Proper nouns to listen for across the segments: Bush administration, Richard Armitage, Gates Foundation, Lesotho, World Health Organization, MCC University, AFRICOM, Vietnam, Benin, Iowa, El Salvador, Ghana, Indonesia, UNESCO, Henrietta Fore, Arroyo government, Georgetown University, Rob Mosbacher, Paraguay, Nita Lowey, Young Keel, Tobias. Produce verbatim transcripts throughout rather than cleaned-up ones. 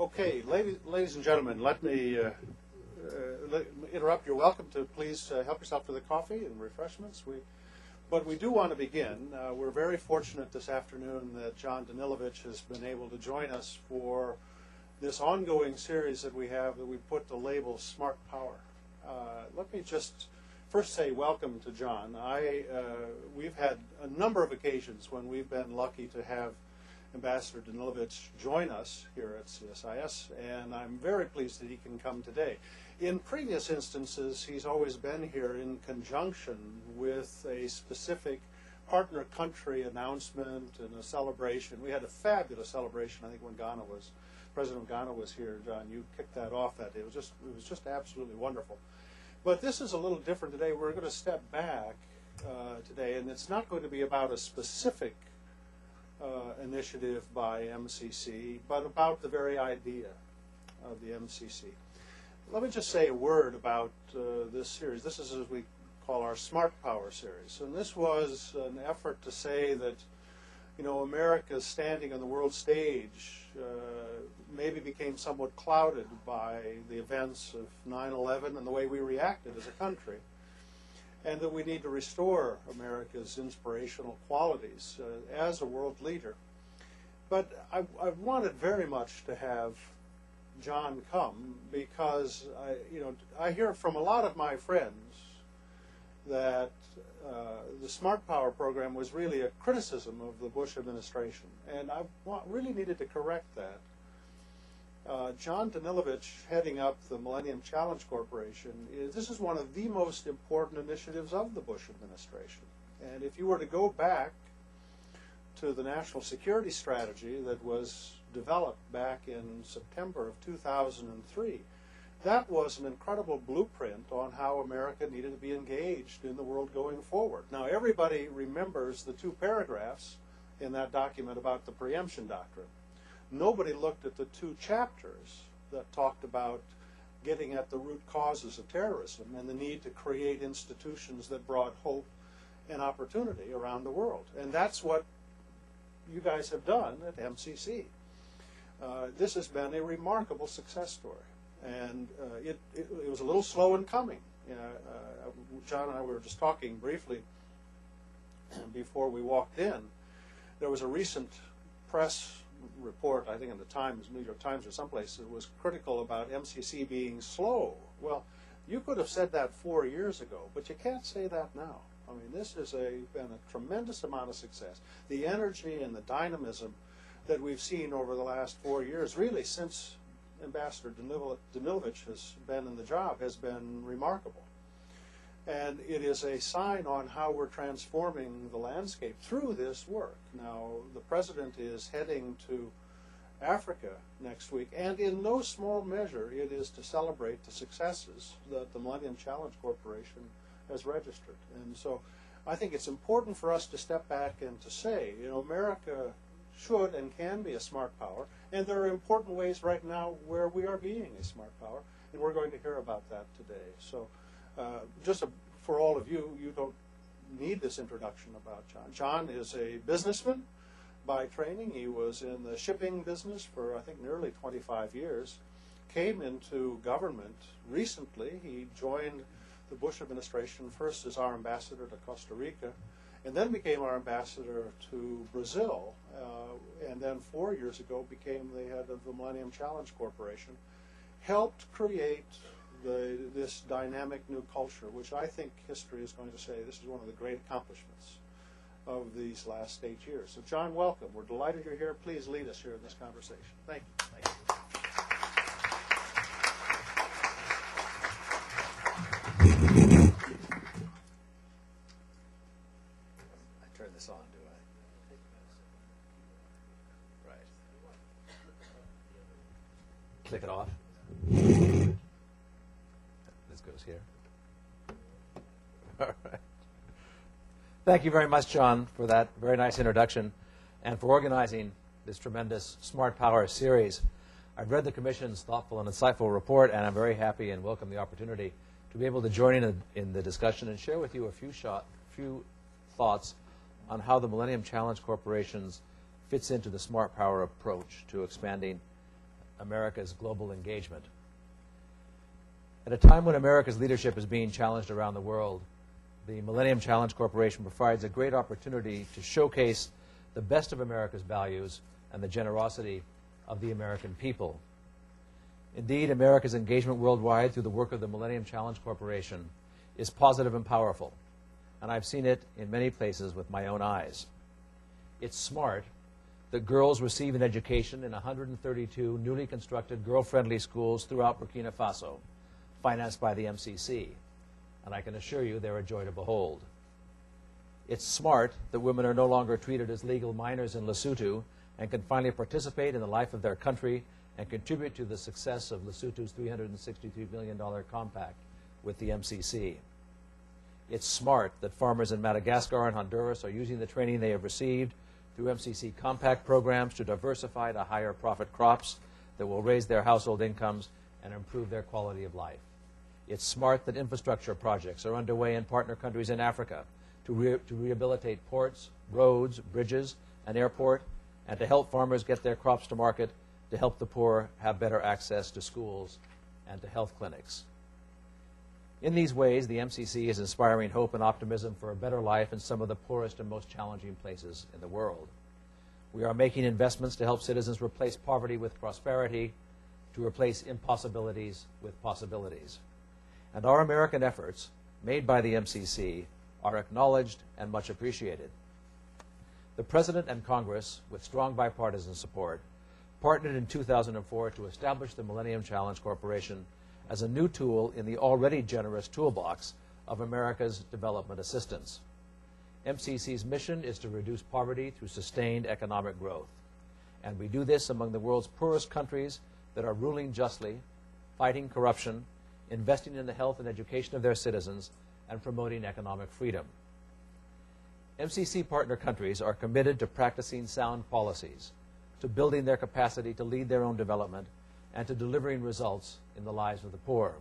Okay, ladies, ladies and gentlemen, let me uh, uh, let, interrupt. You're welcome to please uh, help yourself to the coffee and refreshments. We, but we do want to begin. Uh, we're very fortunate this afternoon that John Danilovich has been able to join us for this ongoing series that we have that we put the label Smart Power. Uh, let me just first say welcome to John. I, uh, we've had a number of occasions when we've been lucky to have Ambassador Danilovich join us here at C S I S, and I'm very pleased that he can come today. In previous instances, he's always been here in conjunction with a specific partner country announcement and a celebration. We had a fabulous celebration, I think, when Ghana was, President of Ghana was here. John, you kicked that off that day. It was just, it was just absolutely wonderful. But this is a little different today. We're going to step back uh, today, and it's not going to be about a specific Uh, initiative by M C C, but about the very idea of the M C C. Let me just say a word about uh, this series. This is, as we call, our Smart Power series, and this was an effort to say that, you know, America's standing on the world stage uh, maybe became somewhat clouded by the events of nine eleven and the way we reacted as a country, and that we need to restore America's inspirational qualities uh, as a world leader. But I, I wanted very much to have John come because I, you know, I hear from a lot of my friends that uh, the Smart Power program was really a criticism of the Bush administration, and I wa- really needed to correct that. Uh, John Danilovich, heading up the Millennium Challenge Corporation, is, this is one of the most important initiatives of the Bush administration. And if you were to go back to the national security strategy that was developed back in September of two thousand three, that was an incredible blueprint on how America needed to be engaged in the world going forward. Now, everybody remembers the two paragraphs in that document about the preemption doctrine. Nobody looked at the two chapters that talked about getting at the root causes of terrorism and the need to create institutions that brought hope and opportunity around the world. And that's what you guys have done at M C C. Uh, this has been a remarkable success story. And uh, it, it, it was a little slow in coming. You know, uh, John and I were just talking briefly before we walked in. There was a recent press report, I think in the Times, New York Times or someplace, that was critical about M C C being slow. Well, you could have said that four years ago, but you can't say that now. I mean, this has been a tremendous amount of success. The energy and the dynamism that we've seen over the last four years, really since Ambassador Danilovich has been in the job, has been remarkable. And it is a sign on how we're transforming the landscape through this work. Now, the president is heading to Africa next week, and in no small measure, it is to celebrate the successes that the Millennium Challenge Corporation has registered. And so I think it's important for us to step back and to say, you know, America should and can be a smart power, and there are important ways right now where we are being a smart power, and we're going to hear about that today. So. Uh, just a, for all of you, you don't need this introduction about John. John is a businessman by training. He was in the shipping business for, I think, nearly twenty-five years, came into government recently. He joined the Bush administration first as our ambassador to Costa Rica, and then became our ambassador to Brazil, uh, and then four years ago became the head of the Millennium Challenge Corporation, helped create The, this dynamic new culture, which I think history is going to say this is one of the great accomplishments of these last eight years. So, John, welcome. We're delighted you're here. Please lead us here in this conversation. Thank you. Thank you. I turn this on, do I? Right. Click it off. Here. All right. Thank you very much, John, for that very nice introduction and for organizing this tremendous Smart Power series. I've read the Commission's thoughtful and insightful report, and I'm very happy and welcome the opportunity to be able to join in, a, in the discussion and share with you a few, shot, few thoughts on how the Millennium Challenge Corporations fits into the Smart Power approach to expanding America's global engagement. At a time when America's leadership is being challenged around the world, the Millennium Challenge Corporation provides a great opportunity to showcase the best of America's values and the generosity of the American people. Indeed, America's engagement worldwide through the work of the Millennium Challenge Corporation is positive and powerful, and I've seen it in many places with my own eyes. It's smart that girls receive an education in one hundred thirty-two newly constructed girl-friendly schools throughout Burkina Faso, financed by the M C C, and I can assure you they're a joy to behold. It's smart that women are no longer treated as legal minors in Lesotho and can finally participate in the life of their country and contribute to the success of Lesotho's three hundred sixty-three million dollar compact with the M C C. It's smart that farmers in Madagascar and Honduras are using the training they have received through M C C compact programs to diversify to higher profit crops that will raise their household incomes and improve their quality of life. It's smart that infrastructure projects are underway in partner countries in Africa to, re to rehabilitate ports, roads, bridges, an airport, and to help farmers get their crops to market, to help the poor have better access to schools and to health clinics. In these ways, the M C C is inspiring hope and optimism for a better life in some of the poorest and most challenging places in the world. We are making investments to help citizens replace poverty with prosperity, to replace impossibilities with possibilities. And our American efforts, made by the M C C, are acknowledged and much appreciated. The President and Congress, with strong bipartisan support, partnered in two thousand four to establish the Millennium Challenge Corporation as a new tool in the already generous toolbox of America's development assistance. M C C's mission is to reduce poverty through sustained economic growth. And we do this among the world's poorest countries that are ruling justly, fighting corruption, investing in the health and education of their citizens, and promoting economic freedom. M C C partner countries are committed to practicing sound policies, to building their capacity to lead their own development, and to delivering results in the lives of the poor.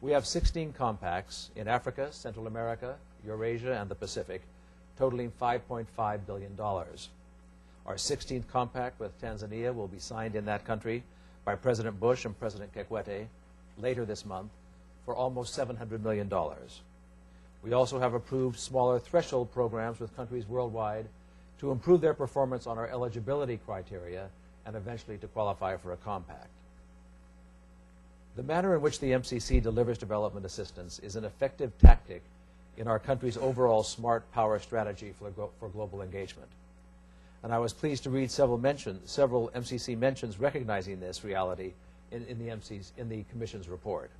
We have sixteen compacts in Africa, Central America, Eurasia, and the Pacific, totaling five point five billion dollars. Our sixteenth compact with Tanzania will be signed in that country by President Bush and President Kikwete later this month for almost seven hundred million dollars. We also have approved smaller threshold programs with countries worldwide to improve their performance on our eligibility criteria and eventually to qualify for a compact. The manner in which the M C C delivers development assistance is an effective tactic in our country's overall smart power strategy for, for global engagement. And I was pleased to read several, mentions, several M C C mentions recognizing this reality in, in, the M C's, in the Commission's report.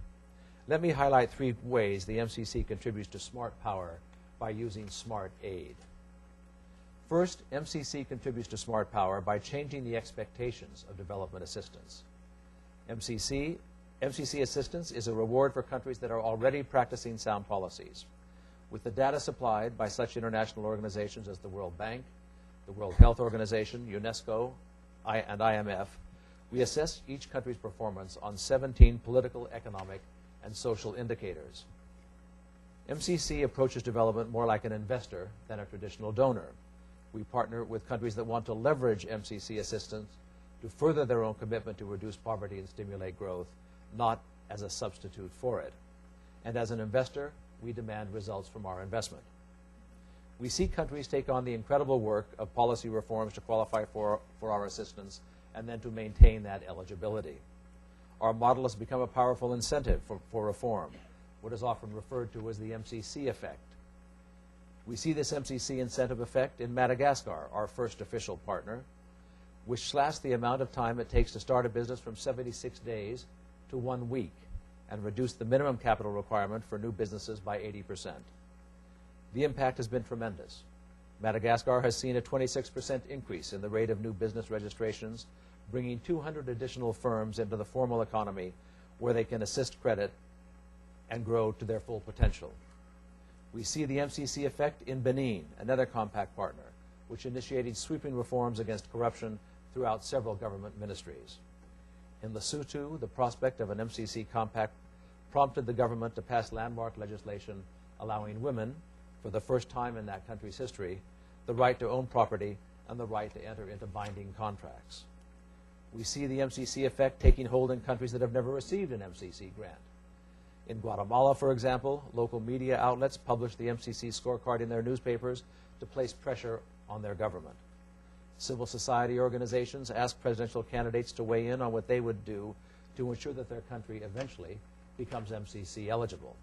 Let me highlight three ways the M C C contributes to smart power by using smart aid. First, M C C contributes to smart power by changing the expectations of development assistance. M C C, M C C assistance is a reward for countries that are already practicing sound policies. With the data supplied by such international organizations as the World Bank, the World Health Organization, UNESCO, and I M F, we assess each country's performance on seventeen political, economic, and social indicators. M C C approaches development more like an investor than a traditional donor. We partner with countries that want to leverage M C C assistance to further their own commitment to reduce poverty and stimulate growth, not as a substitute for it. And as an investor, we demand results from our investment. We see countries take on the incredible work of policy reforms to qualify for, for our assistance and then to maintain that eligibility. Our model has become a powerful incentive for, for reform, what is often referred to as the M C C effect. We see this M C C incentive effect in Madagascar, our first official partner, which slashed the amount of time it takes to start a business from seventy-six days to one week and reduced the minimum capital requirement for new businesses by eighty percent. The impact has been tremendous. Madagascar has seen a twenty-six percent increase in the rate of new business registrations, bringing two hundred additional firms into the formal economy where they can assist credit and grow to their full potential. We see the M C C effect in Benin, another compact partner, which initiated sweeping reforms against corruption throughout several government ministries. In Lesotho, the prospect of an M C C compact prompted the government to pass landmark legislation allowing women, for the first time in that country's history, the right to own property and the right to enter into binding contracts. We see the M C C effect taking hold in countries that have never received an M C C grant. In Guatemala, for example, local media outlets published the M C C scorecard in their newspapers to place pressure on their government. Civil society organizations asked presidential candidates to weigh in on what they would do to ensure that their country eventually becomes M C C eligible.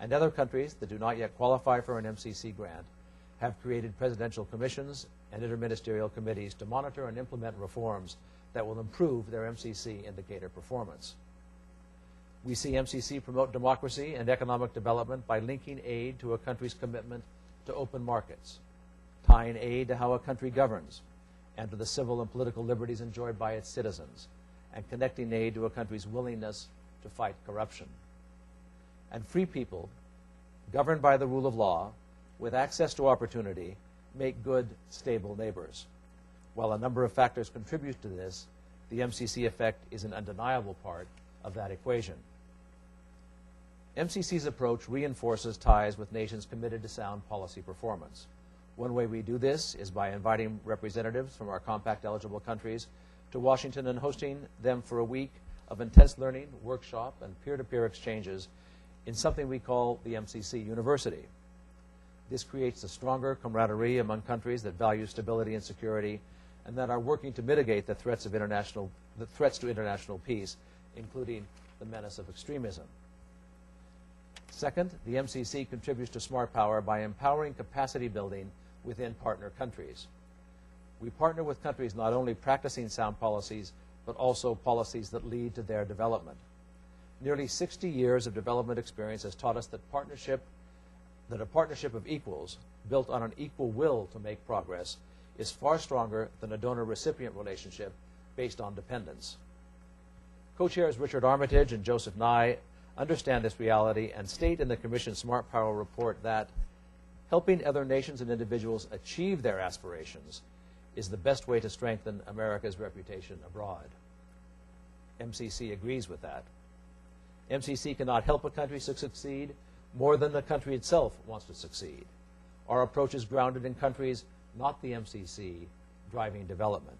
And other countries that do not yet qualify for an M C C grant have created presidential commissions and interministerial committees to monitor and implement reforms that will improve their M C C indicator performance. We see M C C promote democracy and economic development by linking aid to a country's commitment to open markets, tying aid to how a country governs and to the civil and political liberties enjoyed by its citizens, and connecting aid to a country's willingness to fight corruption. And free people, governed by the rule of law, with access to opportunity, make good, stable neighbors. While a number of factors contribute to this, the M C C effect is an undeniable part of that equation. M C C's approach reinforces ties with nations committed to sound policy performance. One way we do this is by inviting representatives from our compact-eligible countries to Washington and hosting them for a week of intense learning, workshop, and peer-to-peer exchanges in something we call the M C C University. This creates a stronger camaraderie among countries that value stability and security and that are working to mitigate the threats of international, the threats to international peace, including the menace of extremism. Second, the M C C contributes to smart power by empowering capacity building within partner countries. We partner with countries not only practicing sound policies, but also policies that lead to their development. Nearly sixty years of development experience has taught us that partnership, that a partnership of equals, built on an equal will to make progress, is far stronger than a donor-recipient relationship based on dependence. Co-chairs Richard Armitage and Joseph Nye understand this reality and state in the Commission's Smart Power report that helping other nations and individuals achieve their aspirations is the best way to strengthen America's reputation abroad. M C C agrees with that. M C C cannot help a country to succeed more than the country itself wants to succeed. Our approach is grounded in countries, not the M C C, driving development.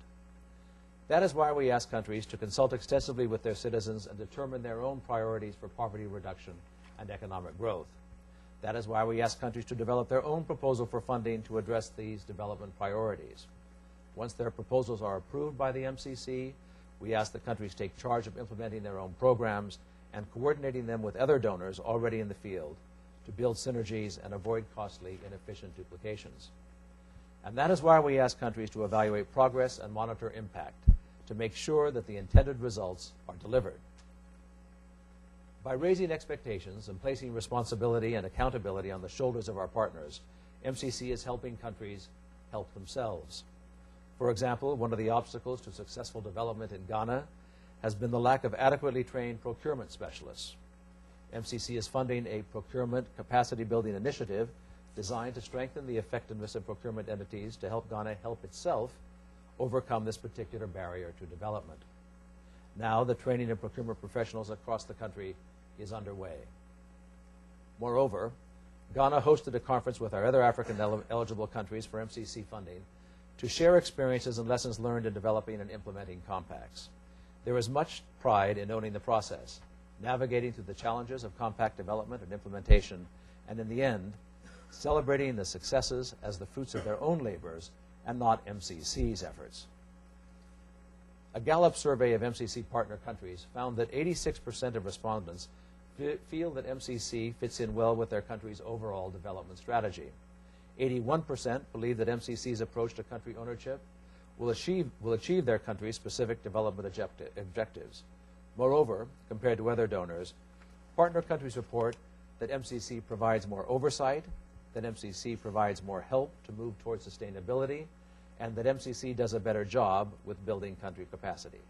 That is why we ask countries to consult extensively with their citizens and determine their own priorities for poverty reduction and economic growth. That is why we ask countries to develop their own proposal for funding to address these development priorities. Once their proposals are approved by the M C C, we ask that countries take charge of implementing their own programs and coordinating them with other donors already in the field to build synergies and avoid costly, inefficient duplications. And that is why we ask countries to evaluate progress and monitor impact to make sure that the intended results are delivered. By raising expectations and placing responsibility and accountability on the shoulders of our partners, M C C is helping countries help themselves. For example, one of the obstacles to successful development in Ghana has been the lack of adequately trained procurement specialists. M C C is funding a procurement capacity building initiative designed to strengthen the effectiveness of procurement entities to help Ghana help itself overcome this particular barrier to development. Now the training of procurement professionals across the country is underway. Moreover, Ghana hosted a conference with our other African el- eligible countries for M C C funding to share experiences and lessons learned in developing and implementing compacts. There is much pride in owning the process, navigating through the challenges of compact development and implementation, and in the end, celebrating the successes as the fruits of their own labors and not M C C's efforts. A Gallup survey of M C C partner countries found that eighty-six percent of respondents feel that M C C fits in well with their country's overall development strategy. eighty-one percent believe that M C C's approach to country ownership Will achieve, will achieve their country's specific development objecti- objectives. Moreover, compared to other donors, partner countries report that M C C provides more oversight, that M C C provides more help to move towards sustainability, and that M C C does a better job with building country capacity.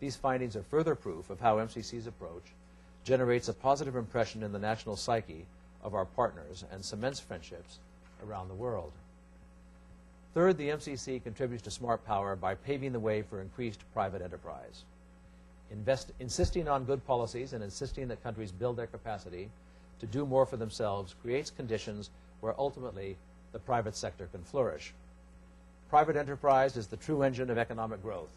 These findings are further proof of how M C C's approach generates a positive impression in the national psyche of our partners and cements friendships around the world. Third, the M C C contributes to smart power by paving the way for increased private enterprise. Invest, insisting on good policies and insisting that countries build their capacity to do more for themselves creates conditions where ultimately the private sector can flourish. Private enterprise is the true engine of economic growth,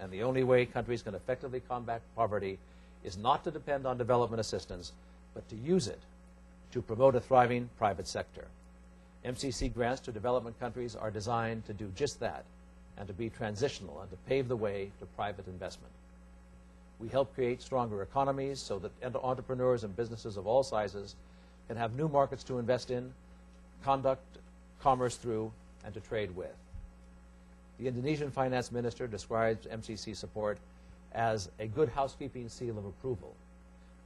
And the only way countries can effectively combat poverty is not to depend on development assistance, but to use it to promote a thriving private sector. M C C grants to development countries are designed to do just that, and to be transitional and to pave the way to private investment. We help create stronger economies so that entrepreneurs and businesses of all sizes can have new markets to invest in, conduct commerce through, and to trade with. The Indonesian finance minister describes M C C support as a good housekeeping seal of approval,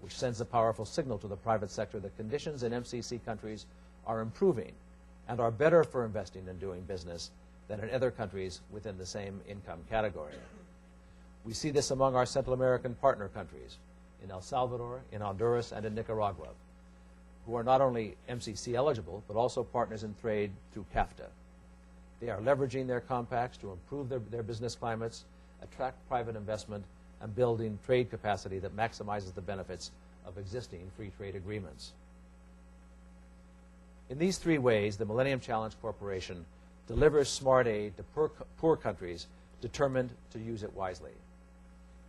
which sends a powerful signal to the private sector that conditions in M C C countries are improving and are better for investing and doing business than in other countries within the same income category. We see this among our Central American partner countries, in El Salvador, in Honduras, and in Nicaragua, who are not only M C C eligible, but also partners in trade through CAFTA. They are leveraging their compacts to improve their, their business climates, attract private investment, and building trade capacity that maximizes the benefits of existing free trade agreements. In these three ways, the Millennium Challenge Corporation delivers smart aid to poor, poor countries determined to use it wisely.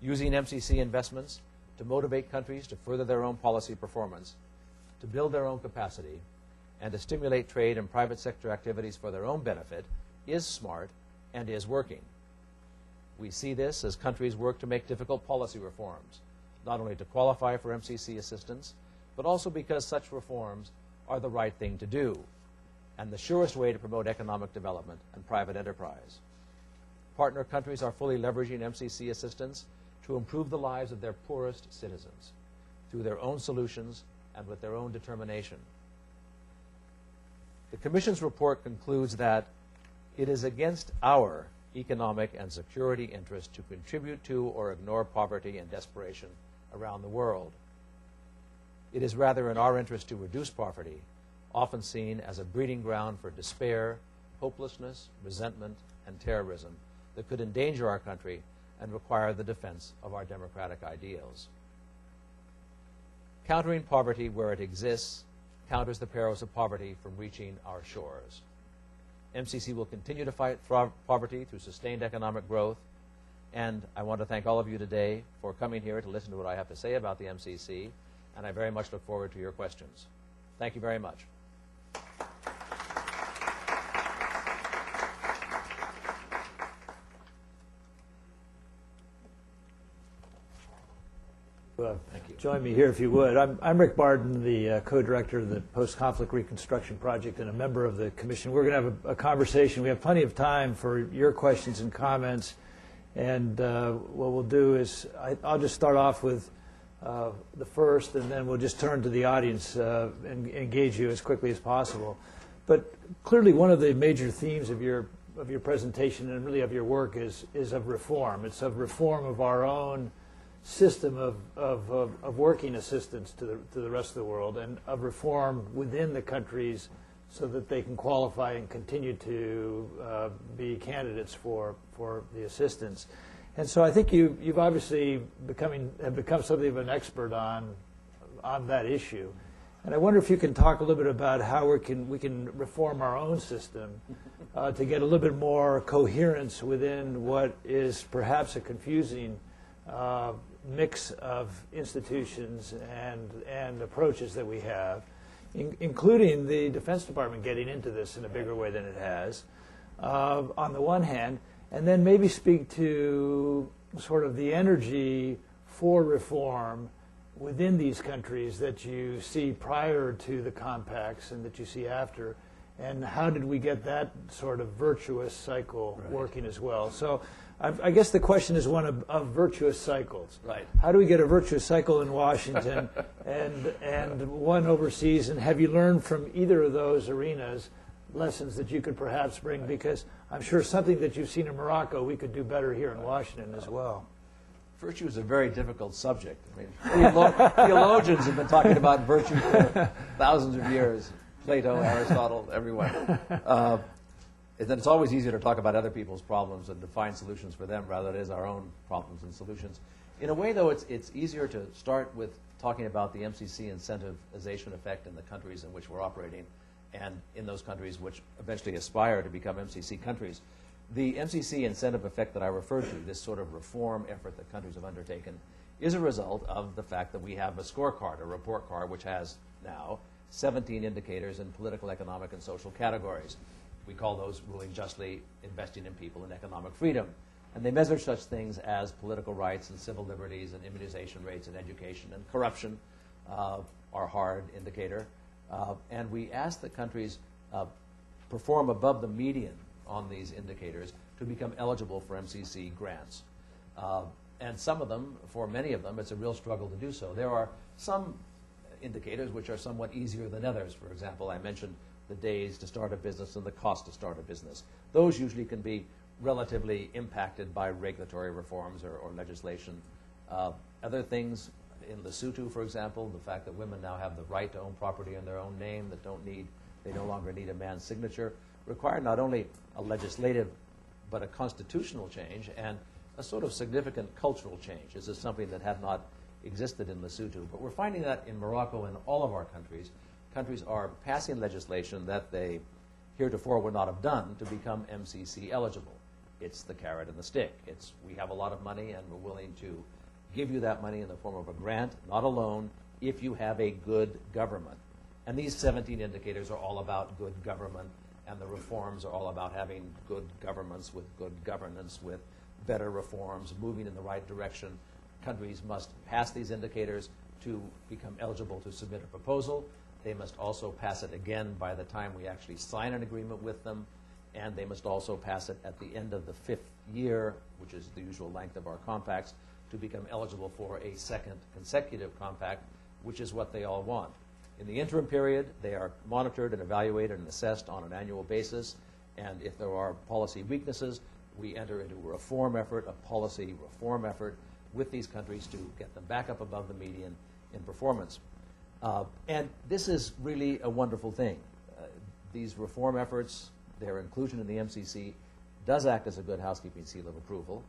Using M C C investments to motivate countries to further their own policy performance, to build their own capacity, and to stimulate trade and private sector activities for their own benefit is smart and is working. We see this as countries work to make difficult policy reforms, not only to qualify for M C C assistance, but also because such reforms are the right thing to do and the surest way to promote economic development and private enterprise. Partner countries are fully leveraging M C C assistance to improve the lives of their poorest citizens through their own solutions and with their own determination. The Commission's report concludes that it is against our economic and security interests to contribute to or ignore poverty and desperation around the world. It is rather in our interest to reduce poverty, often seen as a breeding ground for despair, hopelessness, resentment, and terrorism that could endanger our country and require the defense of our democratic ideals. Countering poverty where it exists counters the perils of poverty from reaching our shores. M C C will continue to fight poverty through sustained economic growth, and I want to thank all of you today for coming here to listen to what I have to say about the M C C, and I very much look forward to your questions. Thank you very much. Uh, Thank you. Join me here if you would. I'm, I'm Rick Barden, the uh, co-director of the Post-Conflict Reconstruction Project and a member of the Commission. We're going to have a, a conversation. We have plenty of time for your questions and comments. And uh, what we'll do is I, I'll just start off with uh, the first, and then we'll just turn to the audience uh, and engage you as quickly as possible. But clearly one of the major themes of your, of your presentation and really of your work is, is of reform. It's of reform of our own system of, of, of, of working assistance to the, to the rest of the world, and of reform within the countries so that they can qualify and continue to uh, be candidates for, for the assistance. And so I think you, you've obviously becoming, have become something of an expert on, on that issue. And I wonder if you can talk a little bit about how we can, we can reform our own system uh, to get a little bit more coherence within what is perhaps a confusing uh, mix of institutions and and approaches that we have, in, including the Defense Department getting into this in a bigger way than it has, uh, on the one hand, and then maybe speak to sort of the energy for reform within these countries that you see prior to the compacts and that you see after, and how did we get that sort of virtuous cycle right. working as well. So I guess the question is one of, of virtuous cycles. Right. How do we get a virtuous cycle in Washington and, and one overseas? And have you learned from either of those arenas lessons that you could perhaps bring? Right. Because I'm sure something that you've seen in Morocco, we could do better here in Washington as well. Virtue is a very difficult subject. I mean, theologians have been talking about virtue for thousands of years. Plato, Aristotle, everyone. Uh, And then it's always easier to talk about other people's problems and to find solutions for them rather than it is our own problems and solutions. In a way, though, it's, it's easier to start with talking about the M C C incentivization effect in the countries in which we're operating and in those countries which eventually aspire to become M C C countries. the M C C incentive effect that I referred to, this sort of reform effort that countries have undertaken, is a result of the fact that we have a scorecard, a report card, which has now seventeen indicators in political, economic, and social categories. We call those ruling justly, investing in people, and economic freedom. And they measure such things as political rights and civil liberties and immunization rates and education and corruption, uh, our hard indicator. Uh, and we ask that countries uh, perform above the median on these indicators to become eligible for M C C grants. Uh, and some of them, for many of them, it's a real struggle to do so. There are some indicators which are somewhat easier than others. For example, I mentioned the days to start a business and the cost to start a business. Those usually can be relatively impacted by regulatory reforms or, or legislation. Uh, other things in Lesotho, for example, the fact that women now have the right to own property in their own name that don't need, they no longer need a man's signature, require not only a legislative but a constitutional change and a sort of significant cultural change. This is something that had not existed in Lesotho. But we're finding that in Morocco and all of our countries, countries are passing legislation that they heretofore would not have done to become M C C eligible. It's the carrot and the stick. It's we have a lot of money and we're willing to give you that money in the form of a grant, not a loan, if you have a good government. And these seventeen indicators are all about good government, and the reforms are all about having good governments with good governance, with better reforms, moving in the right direction. Countries must pass these indicators to become eligible to submit a proposal. They must also pass it again by the time we actually sign an agreement with them. And they must also pass it at the end of the fifth year, which is the usual length of our compacts, to become eligible for a second consecutive compact, which is what they all want. In the interim period, they are monitored and evaluated and assessed on an annual basis. And if there are policy weaknesses, we enter into a reform effort, a policy reform effort with these countries to get them back up above the median in performance. Uh, and this is really a wonderful thing. Uh, these reform efforts, their inclusion in the M C C does act as a good housekeeping seal of approval,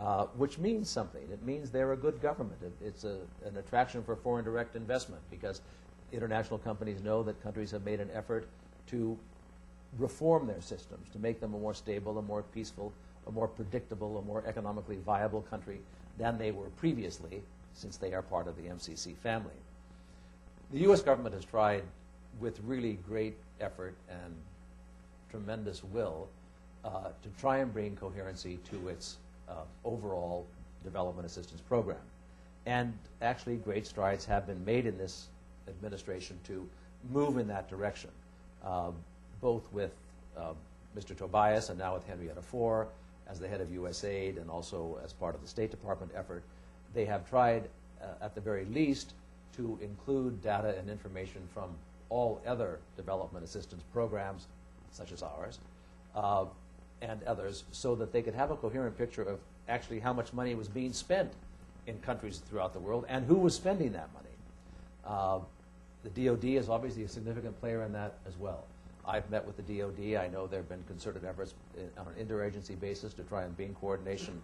uh, which means something. It means they're a good government. It, it's a, an attraction for foreign direct investment because international companies know that countries have made an effort to reform their systems, to make them a more stable, a more peaceful, a more predictable, a more economically viable country than they were previously, since they are part of the M C C family. The U S government has tried with really great effort and tremendous will uh, to try and bring coherency to its uh, overall development assistance program. And actually great strides have been made in this administration to move in that direction, uh, both with uh, Mister Tobias and now with Henrietta Fore as the head of U S aid and also as part of the State Department effort. They have tried, uh, at the very least, to include data and information from all other development assistance programs, such as ours, uh, and others, so that they could have a coherent picture of actually how much money was being spent in countries throughout the world and who was spending that money. Uh, the D O D is obviously a significant player in that as well. I've met with the D O D. I know there have been concerted efforts in, on an interagency basis to try and bring coordination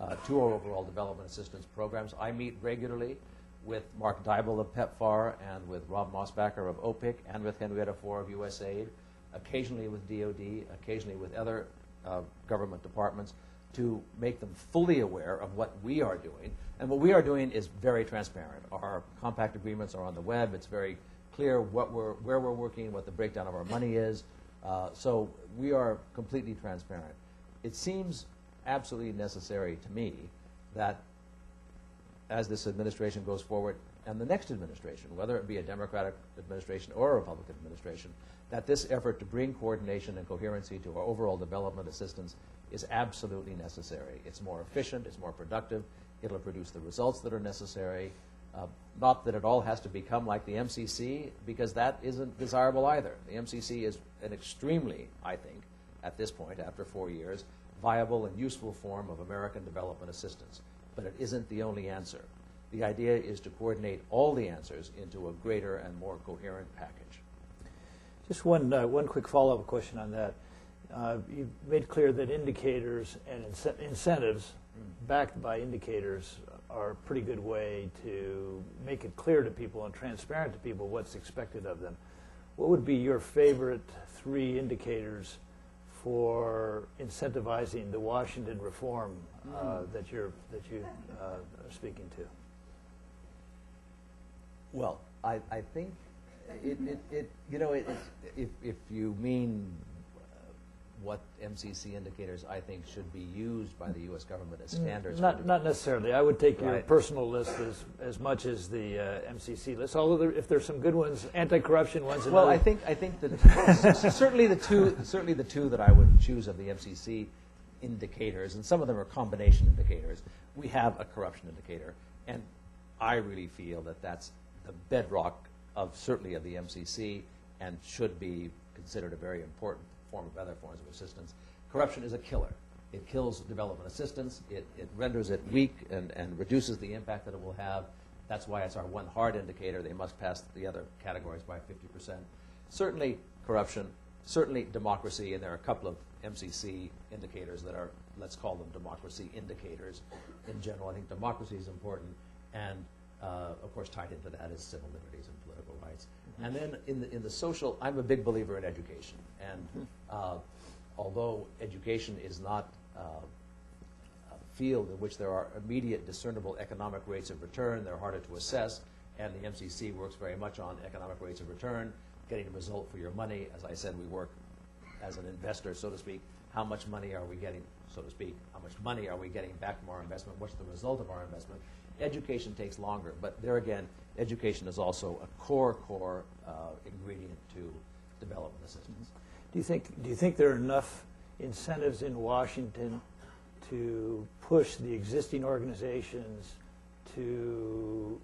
uh, to our overall development assistance programs. I meet regularly with Mark Dybel of PEPFAR and with Rob Mosbacher of O P I C and with Henrietta Fore of U S aid. Occasionally with D O D, occasionally with other uh, government departments, to make them fully aware of what we are doing. And what we are doing is very transparent. Our compact agreements are on the web. It's very clear what we're, where we're working, what the breakdown of our money is. Uh, so we are completely transparent. It seems absolutely necessary to me that as this administration goes forward, and the next administration, whether it be a Democratic administration or a Republican administration, that this effort to bring coordination and coherency to our overall development assistance is absolutely necessary. It's more efficient, it's more productive, it'll produce the results that are necessary. Uh, not that it all has to become like the M C C, because that isn't desirable either. The M C C is an extremely, I think, at this point, after four years, viable and useful form of American development assistance. But it isn't the only answer. The idea is to coordinate all the answers into a greater and more coherent package. Just one, uh, one quick follow-up question on that. Uh, you've made clear that indicators and ince- incentives backed by indicators are a pretty good way to make it clear to people and transparent to people what's expected of them. What would be your favorite three indicators for incentivizing the Washington reform uh, mm. that you're that you uh, are speaking to? Well, I I think it it, it you know it, it's, if if you mean what M C C indicators I think should be used by the U S government as standards. Mm, not, not necessarily. I would take right. your personal list as, as much as the uh, M C C list, although there, if there's some good ones, anti-corruption ones. Well, another. I think I think that certainly the two certainly the two that I would choose of the M C C indicators, and some of them are combination indicators. We have a corruption indicator, and I really feel that that's the bedrock of certainly of the M C C and should be considered a very important form of other forms of assistance. Corruption is a killer. It kills development assistance. It, it renders it weak and, and reduces the impact that it will have. That's why it's our one hard indicator. They must pass the other categories by fifty percent. Certainly corruption, certainly democracy, and there are a couple of M C C indicators that are, let's call them democracy indicators in general. I think democracy is important, and uh, of course tied into that is civil liberties and political rights. And then in the, in the social, I'm a big believer in education. And uh, although education is not uh, a field in which there are immediate discernible economic rates of return, they're harder to assess, and the M C C works very much on economic rates of return, getting a result for your money. As I said, we work as an investor, so to speak. How much money are we getting, so to speak? How much money are we getting back from our investment? What's the result of our investment? Education takes longer, but there again, education is also a core, core uh, ingredient to development assistance. Do you think, do you think there are enough incentives in Washington to push the existing organizations to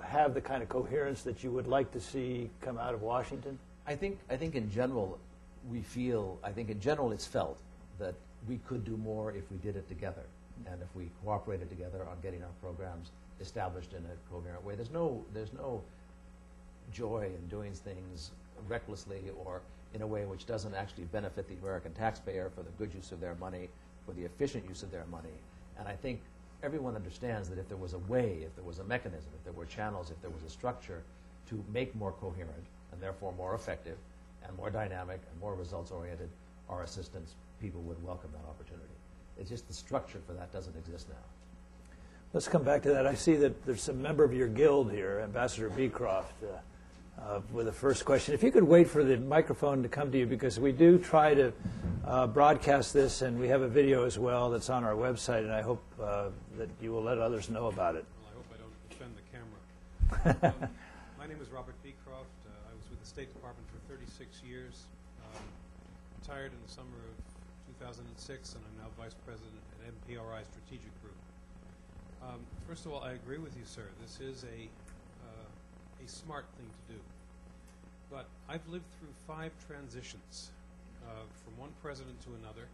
have the kind of coherence that you would like to see come out of Washington? I think, I think in general, we feel, I think in general it's felt that we could do more if we did it together. And if we cooperated together on getting our programs established in a coherent way, there's no there's no joy in doing things recklessly or in a way which doesn't actually benefit the American taxpayer for the good use of their money, for the efficient use of their money. And I think everyone understands that if there was a way, if there was a mechanism, if there were channels, if there was a structure to make more coherent and therefore more effective and more dynamic and more results-oriented our assistance, people would welcome that opportunity. It's just the structure for that doesn't exist now. Let's come back to that. I see that there's a member of your guild here, Ambassador Beecroft, uh, uh, with the first question. If you could wait for the microphone to come to you, because we do try to uh, broadcast this, and we have a video as well that's on our website, and I hope uh, that you will let others know about it. Well, I hope I don't offend the camera. um, my name is Robert Beecroft. Uh, I was with the State Department for thirty-six years, um, retired in the summer of two thousand six, and I'm now Vice President at M P R I Strategic Group. Um, first of all, I agree with you, sir. This is a, uh, a smart thing to do. But I've lived through five transitions uh, from one president to another,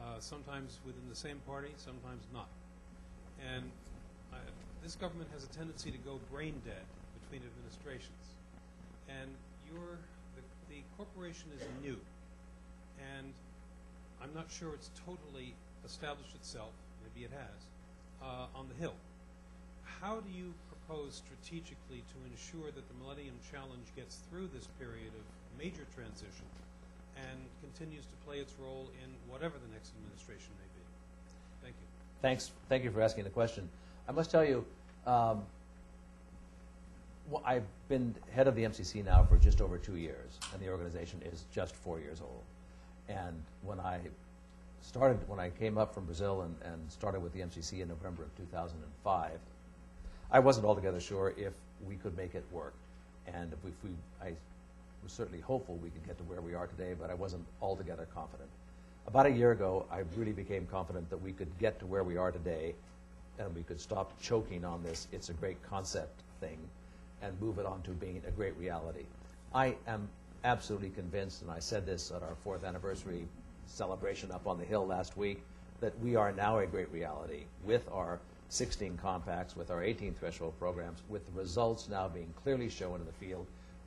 uh, sometimes within the same party, sometimes not. And uh, this government has a tendency to go brain dead between administrations. And you're, the, the corporation is new. And I'm not sure it's totally established itself, maybe it has, uh, on the Hill. How do you propose strategically to ensure that the Millennium Challenge gets through this period of major transition and continues to play its role in whatever the next administration may be? Thank you. Thanks. Thank you for asking the question. I must tell you, um, well, I've been head of the M C C now for just over two years, and the organization is just four years old. And when I started, when I came up from Brazil and, and started with the M C C in November of two thousand five, I wasn't altogether sure if we could make it work. And if we, if we, I was certainly hopeful we could get to where we are today, but I wasn't altogether confident. About a year ago, I really became confident that we could get to where we are today, and we could stop choking on this "it's a great concept" thing and move it on to being a great reality. I am absolutely convinced, and I said this at our fourth anniversary celebration up on the Hill last week, that we are now a great reality with our sixteen compacts, with our eighteen threshold programs, with the results now being clearly shown in the field.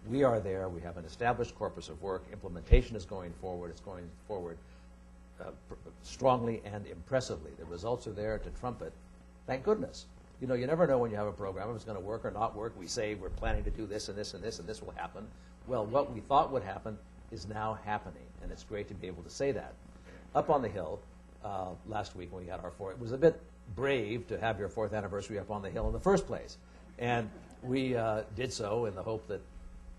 We are there. We have an established corpus of work. Implementation is going forward. It's going forward uh, pr strongly and impressively. The results are there to trumpet. Thank goodness. You know, you never know when you have a program if it's going to work or not work. We say we're planning to do this and this and this and this will happen. Well, what we thought would happen is now happening, and it's great to be able to say that. Up on the Hill uh, last week when we had our fourth, it was a bit brave to have your fourth anniversary up on the Hill in the first place, and we uh, did so in the hope that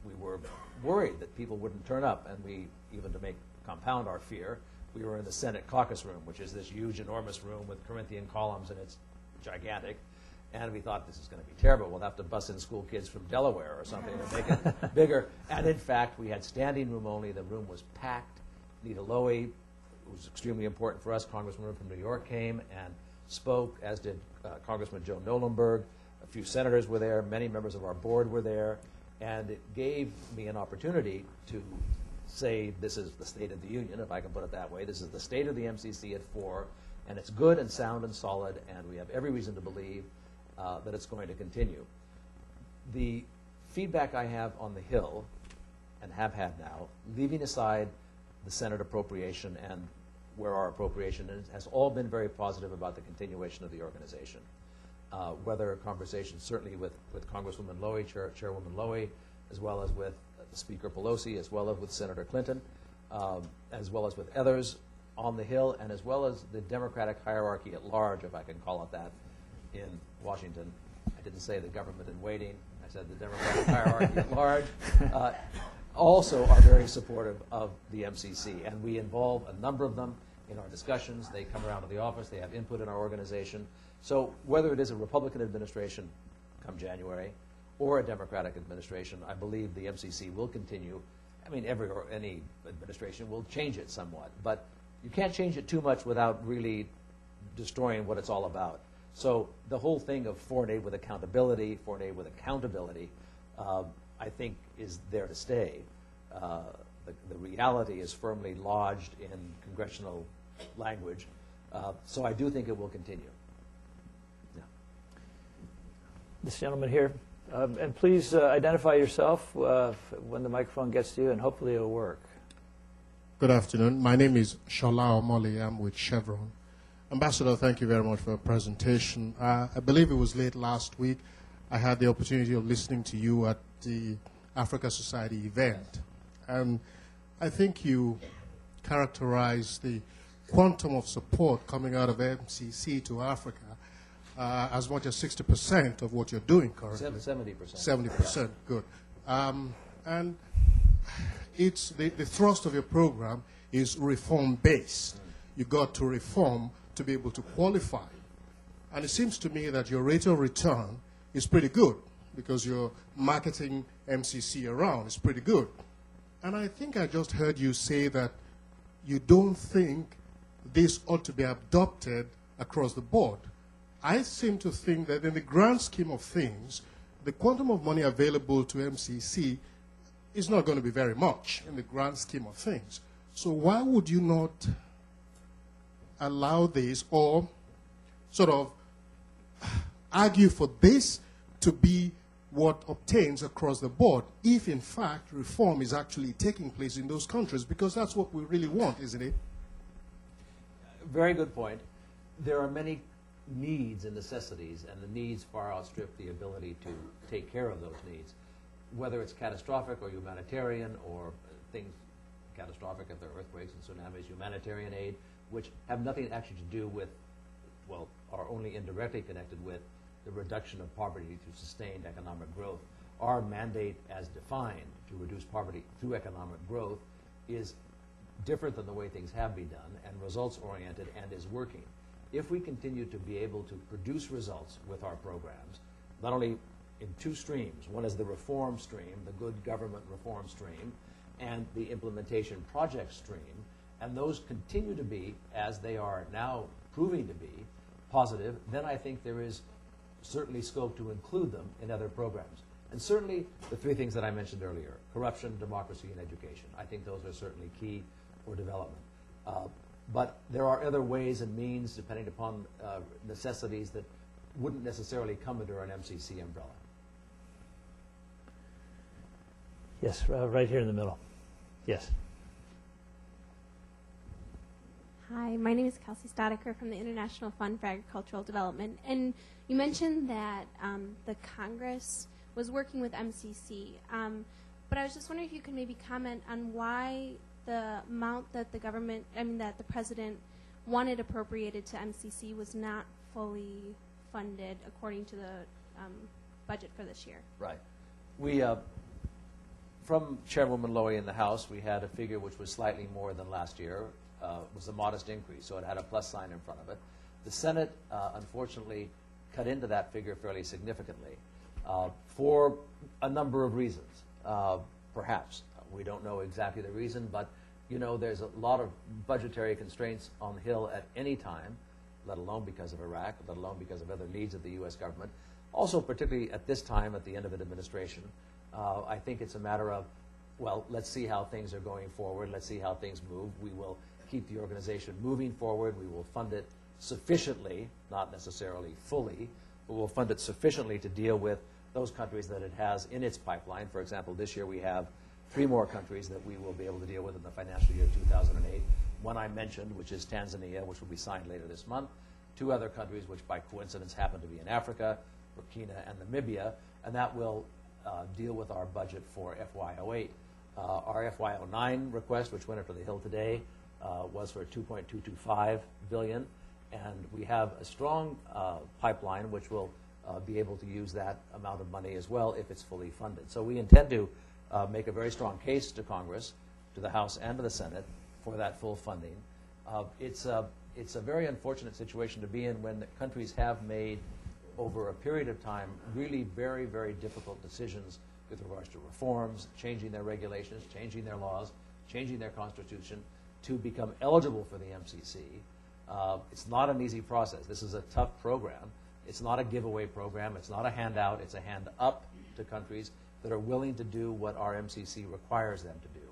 we were worried that people wouldn't turn up, and we, even to make compound our fear, we were in the Senate caucus room, which is this huge, enormous room with Corinthian columns, and it's gigantic. And we thought, this is going to be terrible. We'll have to bus in school kids from Delaware or something to make it bigger. And in fact, we had standing room only. The room was packed. Nita Lowey, who was extremely important for us, Congresswoman from New York, came and spoke, as did uh, Congressman Joe Nolenberg. A few senators were there. Many members of our board were there. And it gave me an opportunity to say, this is the state of the union, if I can put it that way. This is the state of the M C C at four, and it's good and sound and solid, and we have every reason to believe uh, that it's going to continue. The feedback I have on the Hill, and have had now, leaving aside the Senate appropriation and where our appropriation is, has all been very positive about the continuation of the organization. Uh, whether conversations, certainly with, with Congresswoman Lowey, Chair, Chairwoman Lowey, as well as with Speaker Pelosi, as well as with Senator Clinton, um, as well as with others on the Hill, and as well as the Democratic hierarchy at large, if I can call it that, in Washington. I didn't say the government in waiting. I said the Democratic hierarchy at large. Uh, also are very supportive of the M C C, and we involve a number of them in our discussions. They come around to the office. They have input in our organization. So whether it is a Republican administration come January, or a Democratic administration, I believe the M C C will continue. I mean, every or any administration will change it somewhat, but you can't change it too much without really destroying what it's all about. So the whole thing of foreign aid with accountability, foreign aid with accountability, uh, I think is there to stay. Uh, the, the reality is firmly lodged in congressional language, uh, so I do think it will continue. Yeah. This gentleman here. Um, and please uh, identify yourself uh, when the microphone gets to you, and hopefully it'll work. Good afternoon. My name is Shola Omole. I'm with Chevron. Ambassador, thank you very much for your presentation. Uh, I believe it was late last week. I had the opportunity of listening to you at the Africa Society event. And I think you characterized the quantum of support coming out of M C C to Africa Uh, as much as sixty percent of what you're doing currently. seventy percent. seventy percent, yeah. Good. Um, and it's the, the thrust of your program is reform-based. Mm. You got to reform to be able to qualify. And it seems to me that your rate of return is pretty good because you're marketing M C C around. It's pretty good. And I think I just heard you say that you don't think this ought to be adopted across the board. I seem to think that in the grand scheme of things, the quantum of money available to M C C is not going to be very much in the grand scheme of things. So why would you not allow this or sort of argue for this to be what obtains across the board if, in fact, reform is actually taking place in those countries? Because that's what we really want, isn't it? Very good point. There are many needs and necessities, and the needs far outstrip the ability to take care of those needs, whether it's catastrophic or humanitarian or things catastrophic if there are earthquakes and tsunamis, humanitarian aid, which have nothing actually to do with, well, are only indirectly connected with the reduction of poverty through sustained economic growth. Our mandate as defined to reduce poverty through economic growth is different than the way things have been done and results oriented and is working. If we continue to be able to produce results with our programs, not only in two streams, one is the reform stream, the good government reform stream, and the implementation project stream, and those continue to be, as they are now proving to be, positive, then I think there is certainly scope to include them in other programs. And certainly the three things that I mentioned earlier, corruption, democracy, and education. I think those are certainly key for development. Uh, But there are other ways and means, depending upon uh, necessities, that wouldn't necessarily come under an M C C umbrella. Yes, uh, right here in the middle. Yes. Hi, my name is Kelsey Stodecker from the International Fund for Agricultural Development. And you mentioned that um, the Congress was working with M C C. Um, But I was just wondering if you could maybe comment on why the amount that the government, I mean that the president wanted appropriated to M C C was not fully funded according to the um, budget for this year. Right. We, uh, from Chairwoman Lowey in the House, we had a figure which was slightly more than last year. Uh, it was a modest increase, so it had a plus sign in front of it. The Senate, uh, unfortunately, cut into that figure fairly significantly uh, for a number of reasons. Uh, perhaps we don't know exactly the reason, but you know there's a lot of budgetary constraints on the Hill at any time, let alone because of Iraq, let alone because of other needs of the U S government. Also, particularly at this time, at the end of an administration, uh, I think it's a matter of, well, let's see how things are going forward. Let's see how things move. We will keep the organization moving forward. We will fund it sufficiently, not necessarily fully, but we'll fund it sufficiently to deal with those countries that it has in its pipeline. For example, this year we have three more countries that we will be able to deal with in the financial year two thousand eight. One I mentioned, which is Tanzania, which will be signed later this month. Two other countries, which by coincidence happen to be in Africa, Burkina and Namibia, and that will uh, deal with our budget for F Y oh eight. Uh, our F Y oh nine request, which went up to the Hill today, uh, was for two point two two five billion, and we have a strong uh, pipeline which will Uh, be able to use that amount of money as well if it's fully funded. So we intend to uh, make a very strong case to Congress, to the House and to the Senate for that full funding. Uh, it's, a, it's a very unfortunate situation to be in when the countries have made, over a period of time, really very, very difficult decisions with regards to reforms, changing their regulations, changing their laws, changing their constitution to become eligible for the M C C. Uh, it's not an easy process. This is a tough program. It's not a giveaway program. It's not a handout. It's a hand up to countries that are willing to do what our M C C requires them to do.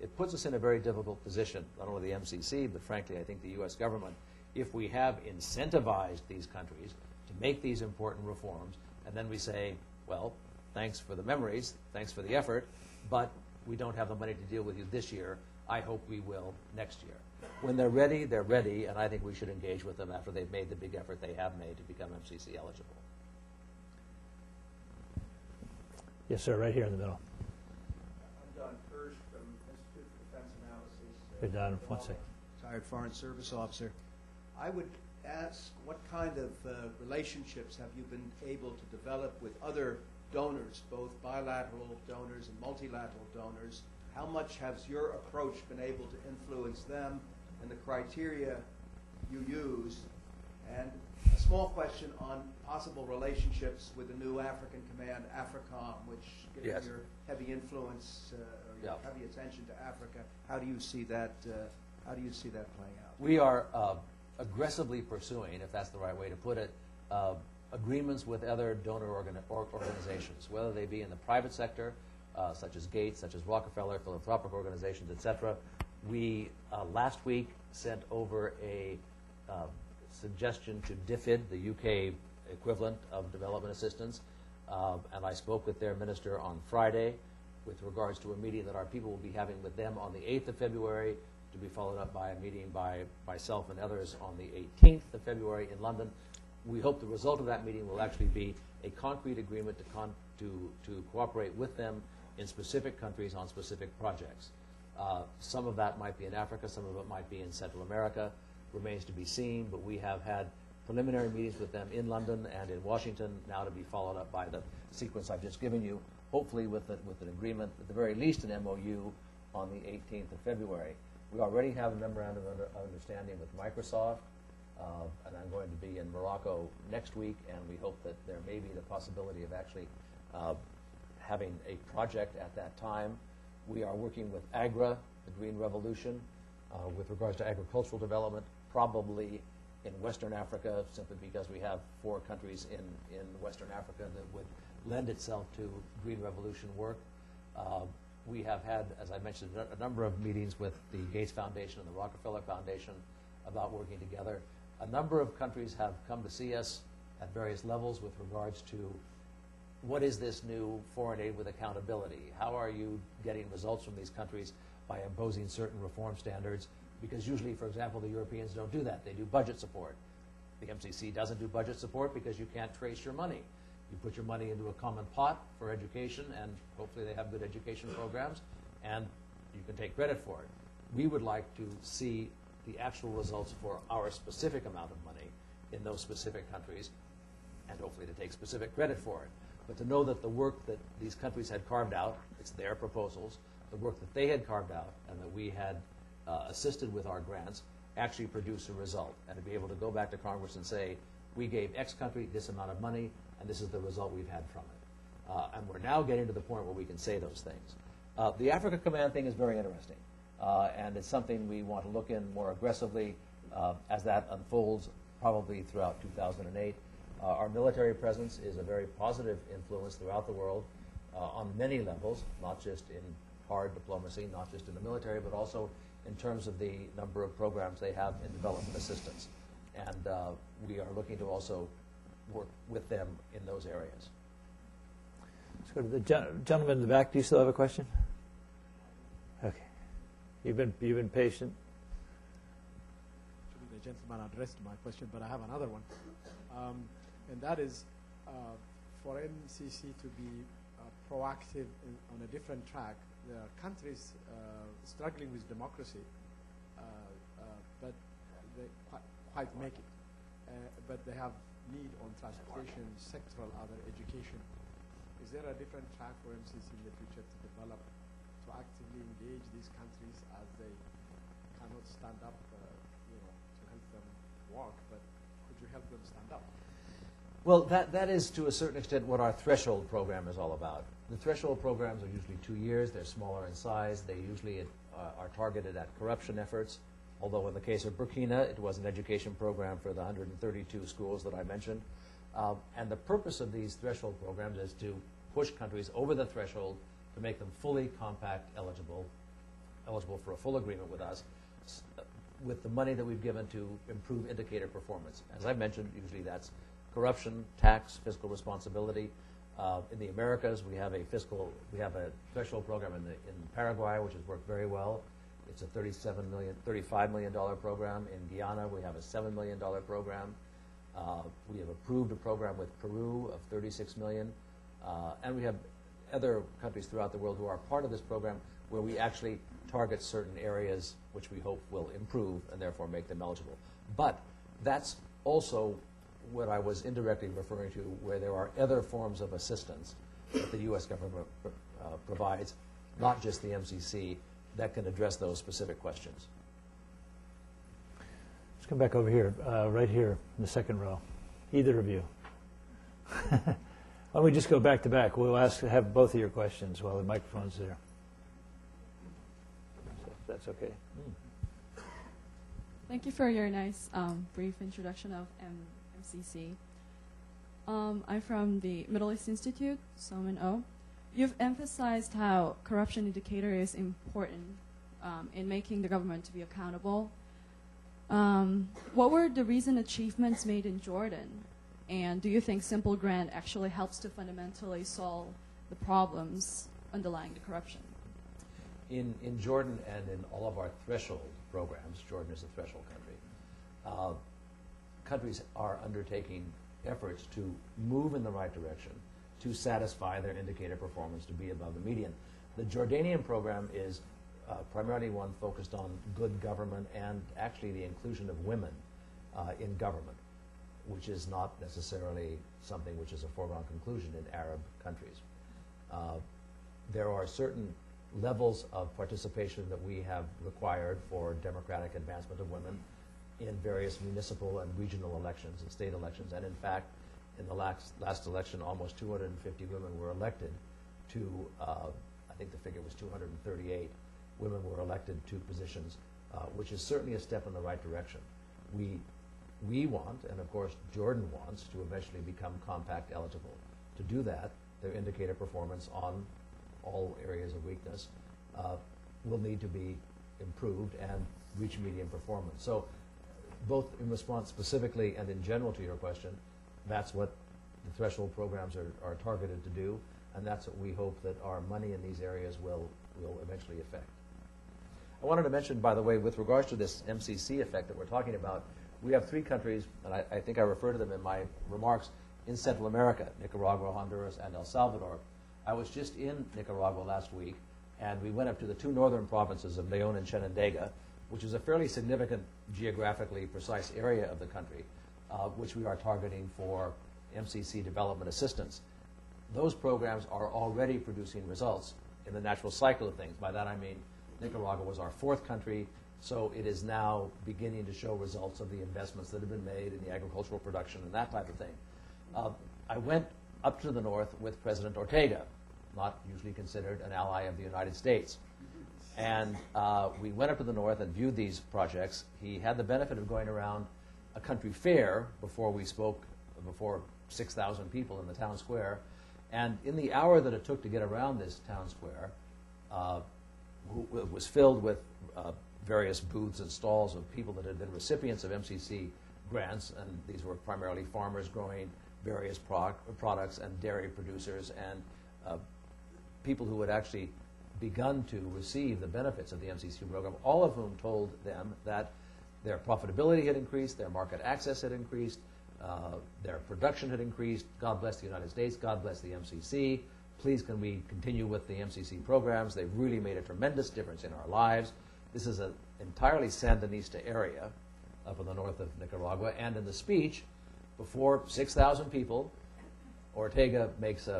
It puts us in a very difficult position, not only the M C C, but frankly, I think the U S government, if we have incentivized these countries to make these important reforms, and then we say, well, thanks for the memories, thanks for the effort, but we don't have the money to deal with you this year. I hope we will next year. When they're ready, they're ready, and I think we should engage with them after they've made the big effort they have made to become M C C eligible. Yes, sir, right here in the middle. I'm Don Kirsch from Institute for Defense Analysis. Hey, Don, one second. Retired Foreign Service Officer. I would ask what kind of uh, relationships have you been able to develop with other donors, both bilateral donors and multilateral donors? How much has your approach been able to influence them and the criteria you use? And a small question on possible relationships with the new African Command, AFRICOM, which gives yes. your heavy influence, uh, or your yeah. heavy attention to Africa. How do you see that? Uh, how do you see that playing out? We are uh, aggressively pursuing, if that's the right way to put it, uh, agreements with other donor organ or organizations, whether they be in the private sector, Uh, such as Gates, such as Rockefeller, philanthropic organizations, et cetera. We uh, last week sent over a uh, suggestion to D F I D, the U K equivalent of development assistance, uh, and I spoke with their minister on Friday with regards to a meeting that our people will be having with them on the eighth of February, to be followed up by a meeting by myself and others on the eighteenth of February in London. We hope the result of that meeting will actually be a concrete agreement to, con to, to cooperate with them in specific countries on specific projects. Uh, some of that might be in Africa, some of it might be in Central America, remains to be seen, but we have had preliminary meetings with them in London and in Washington, now to be followed up by the sequence I've just given you, hopefully with, a, with an agreement, at the very least an M O U, on the eighteenth of February. We already have a memorandum of under, understanding with Microsoft, uh, and I'm going to be in Morocco next week, and we hope that there may be the possibility of actually uh, having a project at that time. We are working with AGRA, the Green Revolution, uh, with regards to agricultural development, probably in Western Africa, simply because we have four countries in, in Western Africa that would lend itself to Green Revolution work. Uh, we have had, as I mentioned, a number of meetings with the Gates Foundation and the Rockefeller Foundation about working together. A number of countries have come to see us at various levels with regards to what is this new foreign aid with accountability? How are you getting results from these countries by imposing certain reform standards? Because usually, for example, the Europeans don't do that. They do budget support. The M C C doesn't do budget support because you can't trace your money. You put your money into a common pot for education, and hopefully they have good education programs, and you can take credit for it. We would like to see the actual results for our specific amount of money in those specific countries, and hopefully to take specific credit for it. But to know that the work that these countries had carved out, it's their proposals, the work that they had carved out and that we had uh, assisted with our grants actually produce a result, and to be able to go back to Congress and say, we gave X country this amount of money, and this is the result we've had from it. Uh, and we're now getting to the point where we can say those things. Uh, the Africa Command thing is very interesting, uh, and it's something we want to look in more aggressively uh, as that unfolds probably throughout two thousand eight. Uh, our military presence is a very positive influence throughout the world uh, on many levels, not just in hard diplomacy, not just in the military, but also in terms of the number of programs they have in development assistance. And uh, we are looking to also work with them in those areas. Let's go to the gen gentleman in the back. Do you still have a question? Okay. You've been, you've been patient. Actually, the gentleman addressed my question, but I have another one. Um, and that is uh, for M C C to be uh, proactive in, on a different track. There are countries uh, struggling with democracy, uh, uh, but they quite, quite make it. Uh, but they have need on transportation, sectoral, other education. Is there a different track for M C C in the future to develop, to actively engage these countries as they cannot stand up, uh, you know, to help them walk? But could you help them stand up? Well, that, that is to a certain extent what our threshold program is all about. The threshold programs are usually two years. They're smaller in size. They usually uh, are targeted at corruption efforts, although in the case of Burkina, it was an education program for the one hundred thirty-two schools that I mentioned. Uh, and the purpose of these threshold programs is to push countries over the threshold to make them fully compact eligible, eligible for a full agreement with us, with the money that we've given to improve indicator performance. As I mentioned, usually that's corruption, tax, fiscal responsibility. Uh, in the Americas, we have a fiscal, we have a threshold program in, the, in Paraguay, which has worked very well. It's a thirty-seven million, thirty-five million dollar program. In Guyana, we have a seven million dollar program. Uh, we have approved a program with Peru of thirty-six million dollars. Uh, and we have other countries throughout the world who are part of this program where we actually target certain areas which we hope will improve and therefore make them eligible. But that's also what I was indirectly referring to, where there are other forms of assistance that the U S government pr uh, provides, not just the M C C, that can address those specific questions. Let's come back over here, uh, right here in the second row. Either of you. Why don't we just go back to back? We'll ask to have both of your questions while the microphone's there. So that's okay. Mm. Thank you for your nice um, brief introduction of M C C. Um, I'm from the Middle East Institute, Salman O. You've emphasized how corruption indicator is important um, in making the government to be accountable. Um, what were the recent achievements made in Jordan? And do you think Simple Grant actually helps to fundamentally solve the problems underlying the corruption? In, in Jordan and in all of our threshold programs, Jordan is a threshold country, uh, countries are undertaking efforts to move in the right direction to satisfy their indicator performance to be above the median. The Jordanian program is uh, primarily one focused on good government and actually the inclusion of women uh, in government, which is not necessarily something which is a foregone conclusion in Arab countries. Uh, there are certain levels of participation that we have required for democratic advancement of women in various municipal and regional elections and state elections, and in fact, in the last, last election, almost two hundred fifty women were elected to, uh, I think the figure was two hundred thirty-eight women were elected to positions, uh, which is certainly a step in the right direction. We, we want, and of course Jordan wants, to eventually become compact eligible. To do that, their indicator performance on all areas of weakness uh, will need to be improved and reach median performance. So both in response specifically and in general to your question, that's what the threshold programs are, are targeted to do, and that's what we hope that our money in these areas will, will eventually affect. I wanted to mention, by the way, with regards to this M C C effect that we're talking about, we have three countries, and I, I think I refer to them in my remarks, in Central America, Nicaragua, Honduras, and El Salvador. I was just in Nicaragua last week, and we went up to the two northern provinces of Leon and Shenandoah, which is a fairly significant geographically precise area of the country, uh, which we are targeting for M C C development assistance. Those programs are already producing results in the natural cycle of things. By that I mean Nicaragua was our fourth country, so it is now beginning to show results of the investments that have been made in the agricultural production and that type of thing. Uh, I went up to the north with President Ortega, not usually considered an ally of the United States. And uh, we went up to the north and viewed these projects. He had the benefit of going around a country fair before we spoke, before six thousand people in the town square. And in the hour that it took to get around this town square, uh, it was filled with uh, various booths and stalls of people that had been recipients of M C C grants, and these were primarily farmers growing various pro products and dairy producers and uh, people who had actually begun to receive the benefits of the M C C program, all of whom told them that their profitability had increased, their market access had increased, Uh, their production had increased. God bless the United States. God bless the M C C. Please can we continue with the M C C programs. They've really made a tremendous difference in our lives. This is an entirely Sandinista area up in the north of Nicaragua. And in the speech, before six thousand people, Ortega makes a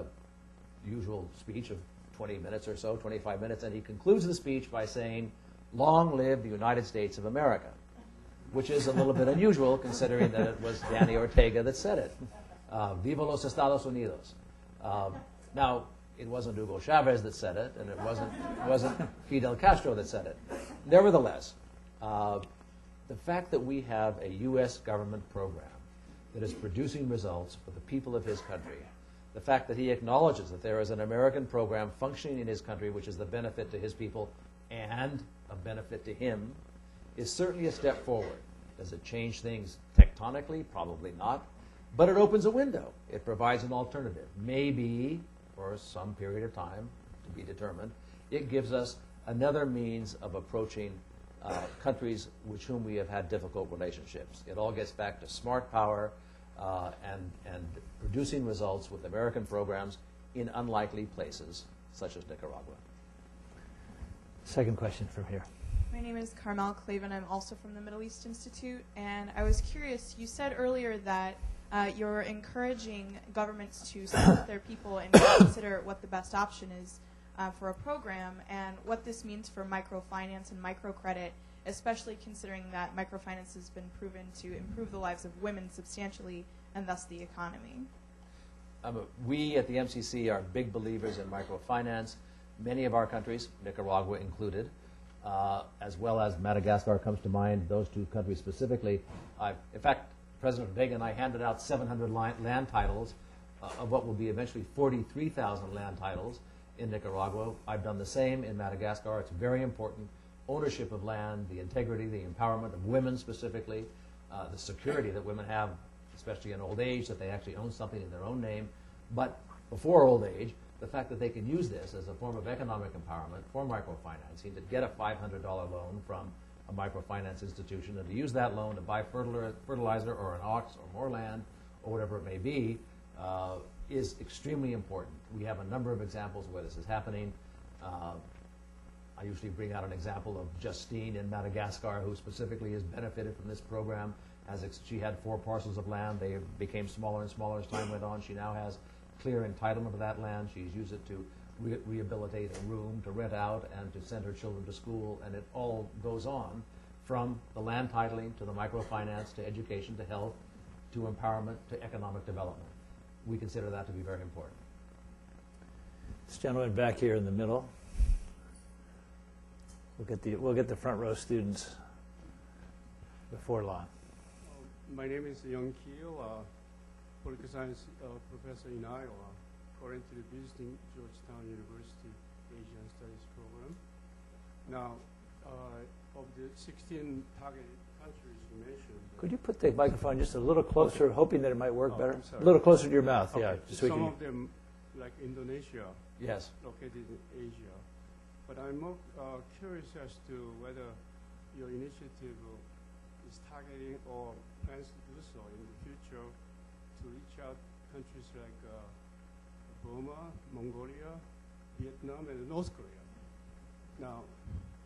usual speech of twenty minutes or so, twenty-five minutes, and he concludes the speech by saying, "Long live the United States of America," which is a little bit unusual considering that it was Danny Ortega that said it. Uh, Viva los Estados Unidos. Um, now, it wasn't Hugo Chavez that said it, and it wasn't, it wasn't Fidel Castro that said it. Nevertheless, uh, the fact that we have a U S government program that is producing results for the people of his country, the fact that he acknowledges that there is an American program functioning in his country which is the benefit to his people and a benefit to him, is certainly a step forward. Does it change things tectonically? Probably not. But it opens a window. It provides an alternative. Maybe, for some period of time to be determined, it gives us another means of approaching uh, countries with whom we have had difficult relationships. It all gets back to smart power uh, and, and producing results with American programs in unlikely places, such as Nicaragua. Second question from here. My name is Carmel Clavin. I'm also from the Middle East Institute, and I was curious, you said earlier that uh, you're encouraging governments to sit with their people and consider what the best option is uh, for a program, and what this means for microfinance and microcredit, especially considering that microfinance has been proven to improve the lives of women substantially and thus the economy. Um, we at the M C C are big believers in microfinance. Many of our countries, Nicaragua included, Uh, as well as Madagascar comes to mind, those two countries specifically. I've, in fact, President Ortega and I handed out seven hundred land titles uh, of what will be eventually forty-three thousand land titles in Nicaragua. I've done the same in Madagascar. It's very important. Ownership of land, the integrity, the empowerment of women specifically, uh, the security that women have, especially in old age, that they actually own something in their own name. But before old age, the fact that they can use this as a form of economic empowerment for microfinancing, to get a five hundred dollar loan from a microfinance institution and to use that loan to buy fertilizer or an ox or more land or whatever it may be, uh, is extremely important. We have a number of examples where this is happening. Uh, I usually bring out an example of Justine in Madagascar, who specifically has benefited from this program. As she had four parcels of land. They became smaller and smaller as time went on. She now has clear entitlement of that land. She's used it to re rehabilitate a room, to rent out, and to send her children to school, and it all goes on from the land titling to the microfinance to education to health to empowerment to economic development. We consider that to be very important. This gentleman back here in the middle. We'll get the, we'll get the front row students before long. Uh, my name is Young Keel. Uh, Political Science uh, Professor in Iowa, currently visiting Georgetown University Asian Studies Program. Now, uh, of the sixteen targeted countries you mentioned. Could you put the microphone just a little closer, okay, hoping that it might work oh, better? A little closer to your mouth, okay. Yeah. Just Some so of them, like Indonesia, yes, located in Asia. But I'm more uh, curious as to whether your initiative is targeting or plans to do so in the future to reach out to countries like uh, Burma, Mongolia, Vietnam, and North Korea. Now,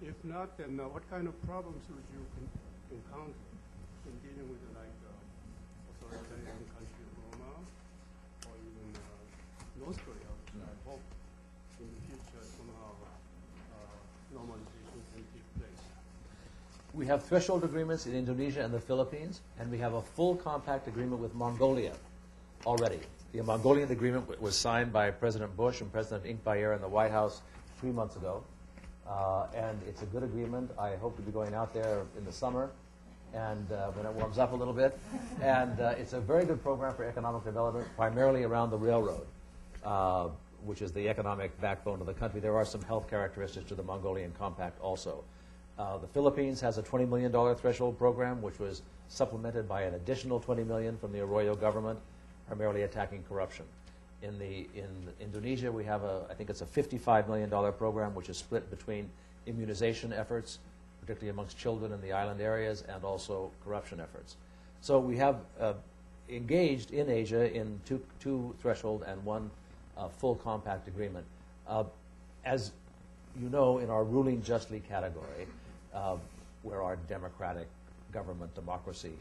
if not, then uh, what kind of problems would you encounter in dealing with like uh, authoritarian country Burma or even uh, North Korea? Mm-hmm. I hope in the future somehow uh, normalization can take place. We have threshold agreements in Indonesia and the Philippines, and we have a full compact agreement with Mongolia already. The Mongolian agreement was signed by President Bush and President Inkbayar in the White House three months ago, uh, and it's a good agreement. I hope to be going out there in the summer, and uh, when it warms up a little bit. And uh, it's a very good program for economic development, primarily around the railroad, uh, which is the economic backbone of the country. There are some health characteristics to the Mongolian compact also. Uh, the Philippines has a twenty million dollars threshold program, which was supplemented by an additional twenty million dollars from the Arroyo government, primarily attacking corruption. In, the, in Indonesia, we have a, I think it's a fifty-five million dollars program, which is split between immunization efforts, particularly amongst children in the island areas, and also corruption efforts. So we have uh, engaged in Asia in two, two threshold and one uh, full compact agreement. Uh, as you know, in our ruling justly category, Uh, where our democratic government democracy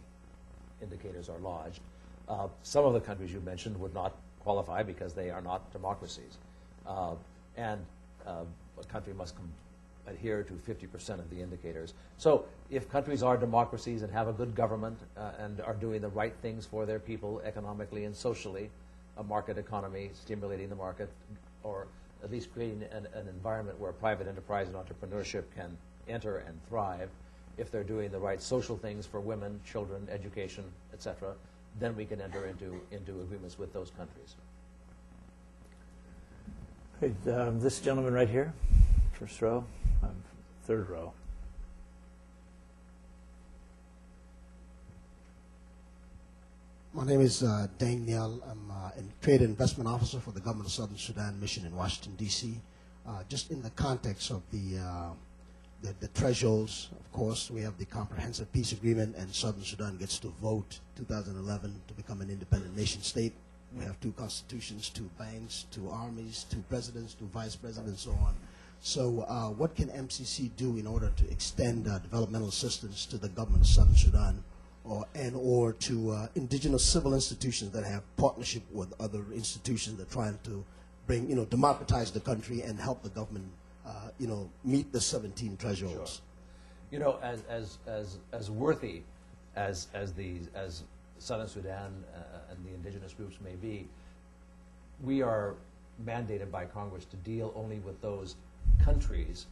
indicators are lodged. Uh, some of the countries you mentioned would not qualify because they are not democracies. Uh, and uh, a country must com- adhere to fifty percent of the indicators. So if countries are democracies and have a good government uh, and are doing the right things for their people economically and socially, a market economy, stimulating the market, or at least creating an, an environment where private enterprise and entrepreneurship can enter and thrive, if they're doing the right social things for women, children, education, et cetera, then we can enter into, into agreements with those countries. Hey, um, this gentleman right here, first row, um, third row. My name is uh, Daniel. I'm uh, a trade investment officer for the government of Southern Sudan mission in Washington, D C Uh, just in the context of the uh, The, the thresholds, of course, we have the Comprehensive Peace Agreement, and Southern Sudan gets to vote two thousand eleven to become an independent nation state. We have two constitutions, two banks, two armies, two presidents, two vice presidents, and so on. So uh, what can M C C do in order to extend uh, developmental assistance to the government of Southern Sudan or, and or to uh, indigenous civil institutions that have partnership with other institutions that are trying to bring, you know, democratize the country and help the government Uh, you know, meet the seventeen thresholds. Sure. You know, as as as as worthy as as the as Southern Sudan uh, and the indigenous groups may be, we are mandated by Congress to deal only with those countries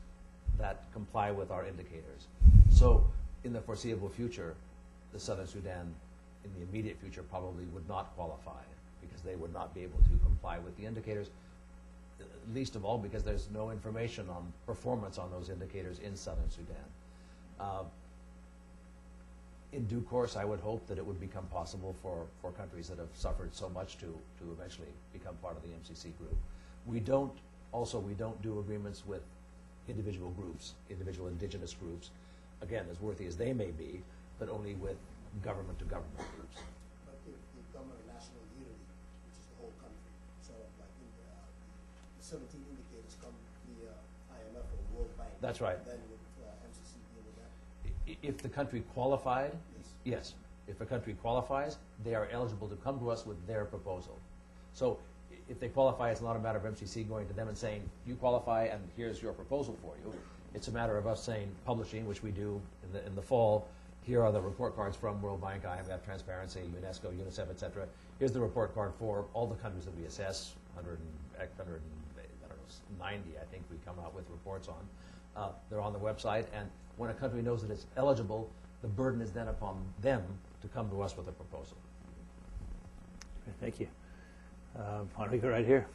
that comply with our indicators. So, in the foreseeable future, the Southern Sudan, in the immediate future, probably would not qualify because they would not be able to comply with the indicators. Least of all because there's no information on performance on those indicators in Southern Sudan. Uh, in due course, I would hope that it would become possible for, for countries that have suffered so much to, to eventually become part of the M C C group. We don't, also we don't do agreements with individual groups, individual indigenous groups, again, as worthy as they may be, but only with government-to-government groups. But if the government of national unity, which is the whole country, so like in the, uh, seventeen indicators come via I M F or World Bank. That's right. Then would uh, M C C deal with that? If the country qualified, yes. yes. If a country qualifies, they are eligible to come to us with their proposal. So if they qualify, it's not a matter of M C C going to them and saying, you qualify and here's your proposal for you. It's a matter of us saying, publishing, which we do in the, in the fall, here are the report cards from World Bank, I M F, Transparency, UNESCO, UNICEF, et cetera. Here's the report card for all the countries that we assess, one hundred and, one hundred and ninety, I think we come out with reports on. Uh, they're on the website, and when a country knows that it's eligible, the burden is then upon them to come to us with a proposal. Okay, thank you. Uh, Enrique, right here.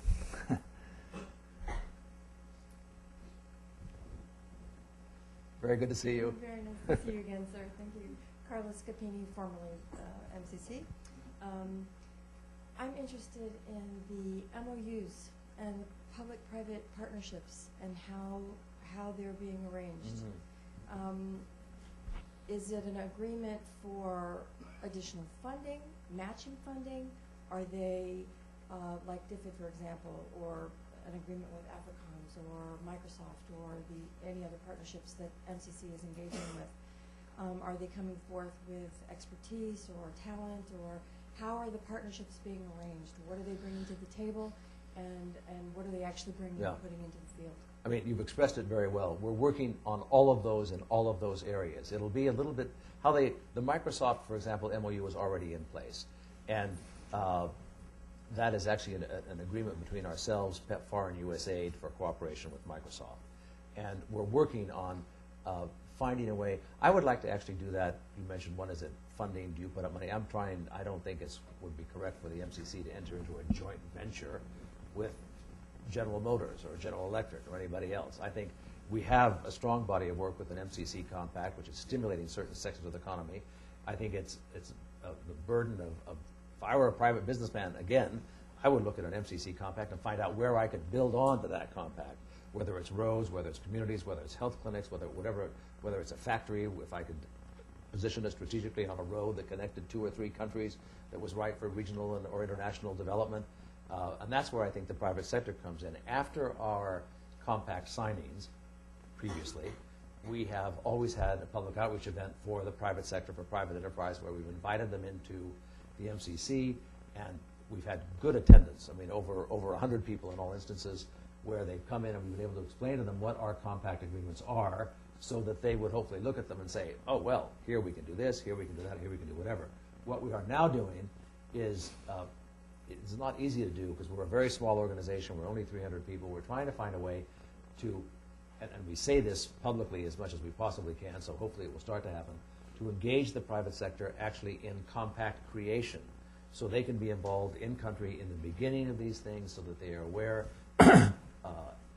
Very good to see you. Very nice to see you again, sir. Thank you. Carla Scapini, formerly uh, M C C. Um, I'm interested in the M O Us and public-private partnerships and how how they're being arranged. Mm-hmm. Um, is it an agreement for additional funding, matching funding? Are they uh, like D F I D, for example, or an agreement with AFRICOMS or Microsoft or the any other partnerships that M C C is engaging with? Um, are they coming forth with expertise or talent, or how are the partnerships being arranged? What are they bringing to the table, and, and what are they actually bringing yeah. and putting into the field? I mean, you've expressed it very well. We're working on all of those in all of those areas. It'll be a little bit how they, the Microsoft, for example, M O U is already in place. And uh, that is actually an, an agreement between ourselves, PEPFAR and U S A I D, for cooperation with Microsoft. And we're working on uh, finding a way. I would like to actually do that. You mentioned one is it funding, do you put up money? I'm trying, I don't think it would be correct for the M C C to enter into a joint venture with General Motors or General Electric or anybody else. I think we have a strong body of work with an M C C compact, which is stimulating certain sectors of the economy. I think it's, it's uh, the burden of, of, if I were a private businessman, again, I would look at an M C C compact and find out where I could build on to that compact, whether it's roads, whether it's communities, whether it's health clinics, whether whatever, whether it's a factory, if I could position it strategically on a road that connected two or three countries that was right for regional and or international development. Uh, and that's where I think the private sector comes in. After our compact signings previously, we have always had a public outreach event for the private sector, for private enterprise, where we've invited them into the M C C, and we've had good attendance. I mean, over, over one hundred people in all instances where they've come in, and we've been able to explain to them what our compact agreements are, so that they would hopefully look at them and say, oh, well, here we can do this, here we can do that, here we can do whatever. What we are now doing is uh, it's not easy to do because we're a very small organization. We're only three hundred people. We're trying to find a way to, and, and we say this publicly as much as we possibly can, so hopefully it will start to happen, to engage the private sector actually in compact creation so they can be involved in country in the beginning of these things so that they are aware, uh,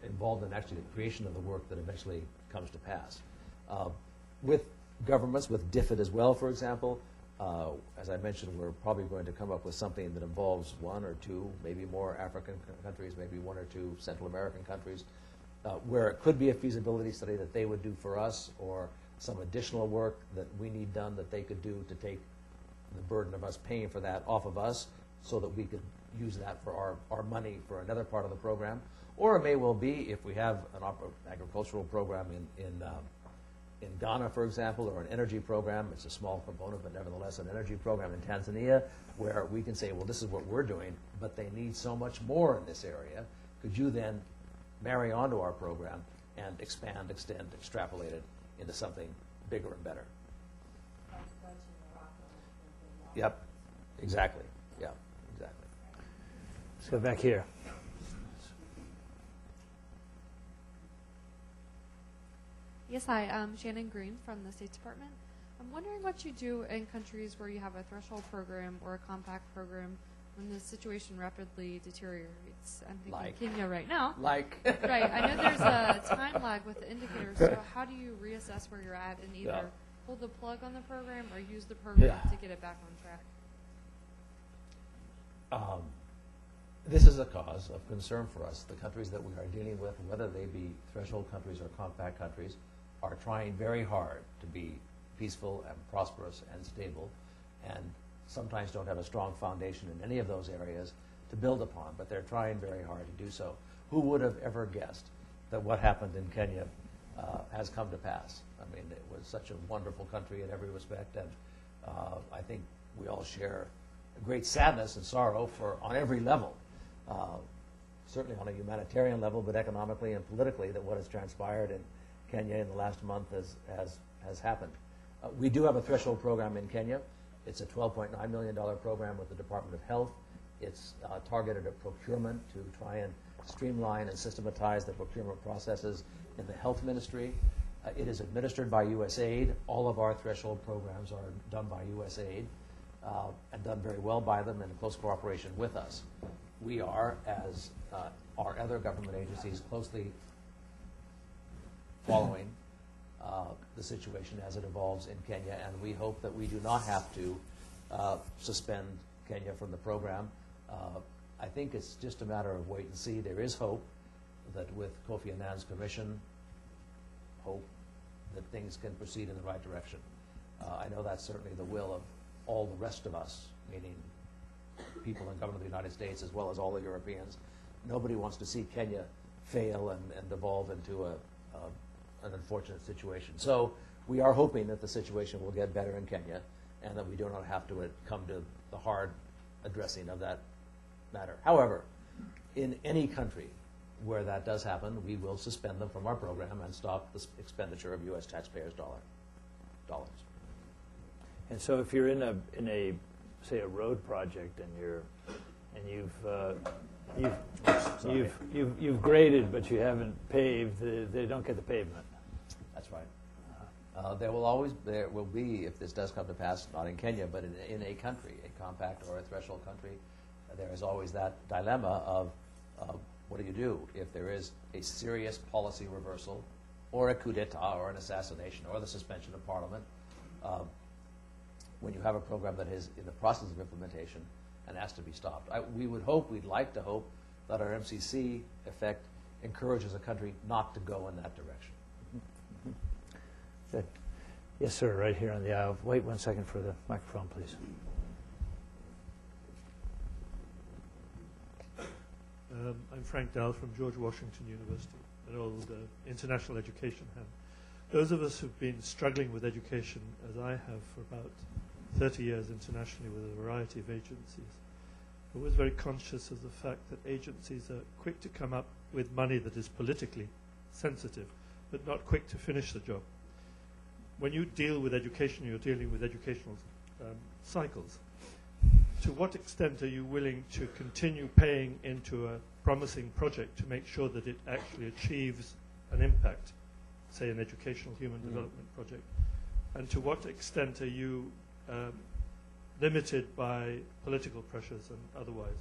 involved in actually the creation of the work that eventually comes to pass. Uh, with governments, with D F I D as well, for example, Uh, as I mentioned, we're probably going to come up with something that involves one or two, maybe more African countries, maybe one or two Central American countries, uh, where it could be a feasibility study that they would do for us, or some additional work that we need done that they could do to take the burden of us paying for that off of us so that we could use that for our, our money for another part of the program. Or it may well be, if we have an agricultural program in, in um, in Ghana, for example, or an energy program, it's a small component, but nevertheless an energy program in Tanzania, where we can say, well, this is what we're doing, but they need so much more in this area. Could you then marry onto our program and expand, extend, extrapolate it into something bigger and better? Yep, exactly. Yeah, exactly. Let's go back here. Yes, hi, I'm Shannon Green from the State Department. I'm wondering what you do in countries where you have a threshold program or a compact program when the situation rapidly deteriorates. I'm thinking like. Kenya right now. Like. Right, I know there's a time lag with the indicators, so how do you reassess where you're at and either yeah. pull the plug on the program or use the program yeah. to get it back on track? Um, this is a cause of concern for us. The countries that we are dealing with, whether they be threshold countries or compact countries, are trying very hard to be peaceful and prosperous and stable, and sometimes don't have a strong foundation in any of those areas to build upon, but they're trying very hard to do so. Who would have ever guessed that what happened in Kenya uh, has come to pass? I mean, it was such a wonderful country in every respect, and uh, I think we all share a great sadness and sorrow for on every level, uh, certainly on a humanitarian level, but economically and politically, that what has transpired in Kenya in the last month has, has, has happened. Uh, we do have a threshold program in Kenya. It's a twelve point nine million dollars program with the Department of Health. It's uh, targeted at procurement to try and streamline and systematize the procurement processes in the health ministry. Uh, it is administered by U S A I D. All of our threshold programs are done by U S A I D uh, and done very well by them in close cooperation with us. We are, as uh, our other government agencies, closely following uh, the situation as it evolves in Kenya, and we hope that we do not have to uh, suspend Kenya from the program. Uh, I think it's just a matter of wait and see. There is hope that with Kofi Annan's commission, hope that things can proceed in the right direction. Uh, I know that's certainly the will of all the rest of us, meaning people in government of the United States as well as all the Europeans. Nobody wants to see Kenya fail and, and devolve into a, a, an unfortunate situation. So we are hoping that the situation will get better in Kenya and that we do not have to come to the hard addressing of that matter. However, in any country where that does happen, we will suspend them from our program and stop the expenditure of U S taxpayers' dollar, dollars. And so if you're in a, in a say, a road project and, you're, and you've, uh, you've, you've, you've, you've graded but you haven't paved, they, they don't get the pavement. That's right. Uh, there will always, there will be, if this does come to pass, not in Kenya, but in, in a country, a compact or a threshold country, there is always that dilemma of uh, what do you do if there is a serious policy reversal or a coup d'etat or an assassination or the suspension of parliament. Uh, when you have a program that is in the process of implementation and has to be stopped. I, we would hope, we'd like to hope, that our M C C effect encourages a country not to go in that direction. Good. Yes, sir, right here on the aisle. Wait one second for the microphone, please. Um, I'm Frank Dowd from George Washington University, an old uh, international education hand. Those of us who've been struggling with education, as I have, for about thirty years internationally with a variety of agencies, are always very conscious of the fact that agencies are quick to come up with money that is politically sensitive, but not quick to finish the job. When you deal with education, you're dealing with educational um, cycles. To what extent are you willing to continue paying into a promising project to make sure that it actually achieves an impact, say an educational human mm-hmm. development project? And to what extent are you um, limited by political pressures and otherwise?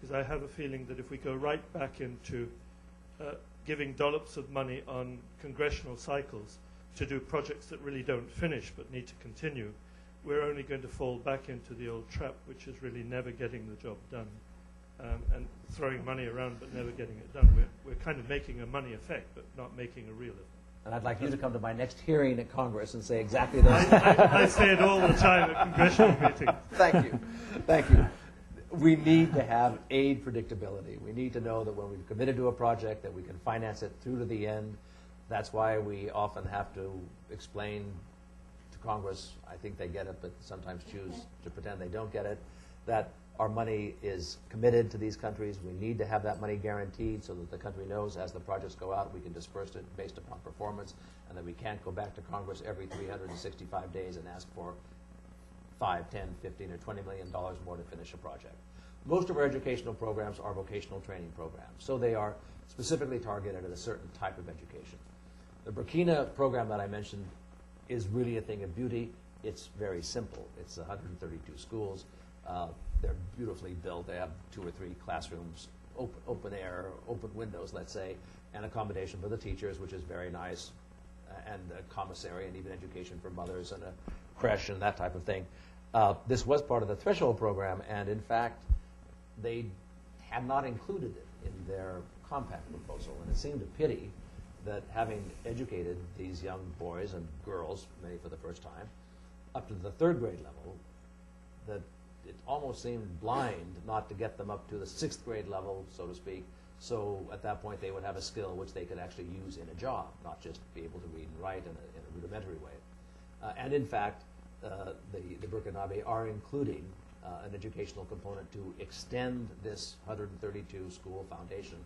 Because I have a feeling that if we go right back into uh, giving dollops of money on congressional cycles to do projects that really don't finish but need to continue, we're only going to fall back into the old trap, which is really never getting the job done um, and throwing money around but never getting it done. We're, we're kind of making a money effect but not making a real effect. And I'd like you to come to my next hearing at Congress and say exactly those things. I, I, I say it all the time at congressional meetings. Thank you. Thank you. We need to have aid predictability. We need to know that when we've committed to a project that we can finance it through to the end. That's why we often have to explain to Congress, I think they get it, but sometimes choose to pretend they don't get it, that our money is committed to these countries. We need to have that money guaranteed so that the country knows as the projects go out, we can disperse it based upon performance, and that we can't go back to Congress every three hundred sixty-five days and ask for five, ten, fifteen, or twenty million dollars more to finish a project. Most of our educational programs are vocational training programs, so they are specifically targeted at a certain type of education. The Burkina program that I mentioned is really a thing of beauty. It's very simple. It's one hundred thirty-two schools. Uh, they're beautifully built. They have two or three classrooms, open, open air, open windows, let's say, and accommodation for the teachers, which is very nice, and a commissary, and even education for mothers, and a creche, and that type of thing. Uh, this was part of the threshold program, and in fact, they had not included it in their compact proposal, and it seemed a pity that having educated these young boys and girls, many for the first time, up to the third grade level, that it almost seemed blind not to get them up to the sixth grade level, so to speak, so at that point they would have a skill which they could actually use in a job, not just be able to read and write in a, in a rudimentary way. Uh, and in fact, uh, the, the Burkinabe are including uh, an educational component to extend this one hundred thirty-two school foundation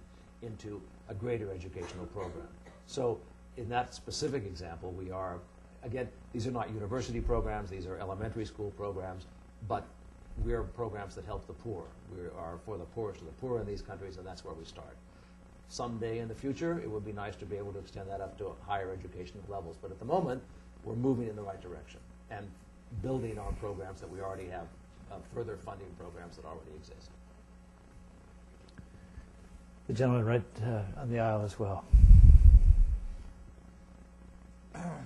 into a greater educational program. So in that specific example, we are, again, these are not university programs, these are elementary school programs, but we are programs that help the poor. We are for the poorest of the poor in these countries, and that's where we start. Someday in the future, it would be nice to be able to extend that up to higher educational levels, but at the moment, we're moving in the right direction and building on programs that we already have, uh, further funding programs that already exist. The gentleman right uh, on the aisle as well.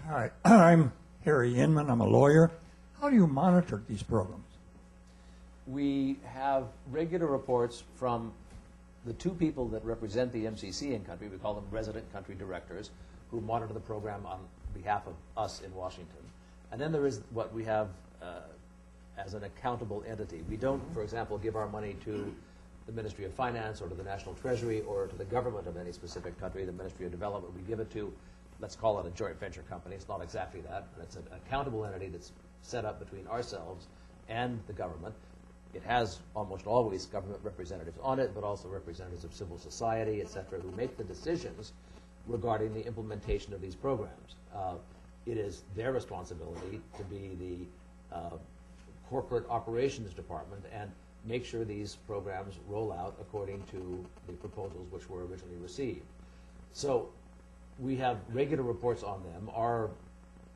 Hi, I'm Harry Inman. I'm a lawyer. How do you monitor these programs? We have regular reports from the two people that represent the M C C in country. We call them resident country directors, who monitor the program on behalf of us in Washington. And then there is what we have uh, as an accountable entity. We don't, for example, give our money to the Ministry of Finance or to the National Treasury or to the government of any specific country, the Ministry of Development. We give it to, let's call it a joint venture company. It's not exactly that, but it's an accountable entity that's set up between ourselves and the government. It has almost always government representatives on it, but also representatives of civil society, et cetera, who make the decisions regarding the implementation of these programs. Uh, it is their responsibility to be the uh, corporate operations department and make sure these programs roll out according to the proposals which were originally received. So we have regular reports on them. Our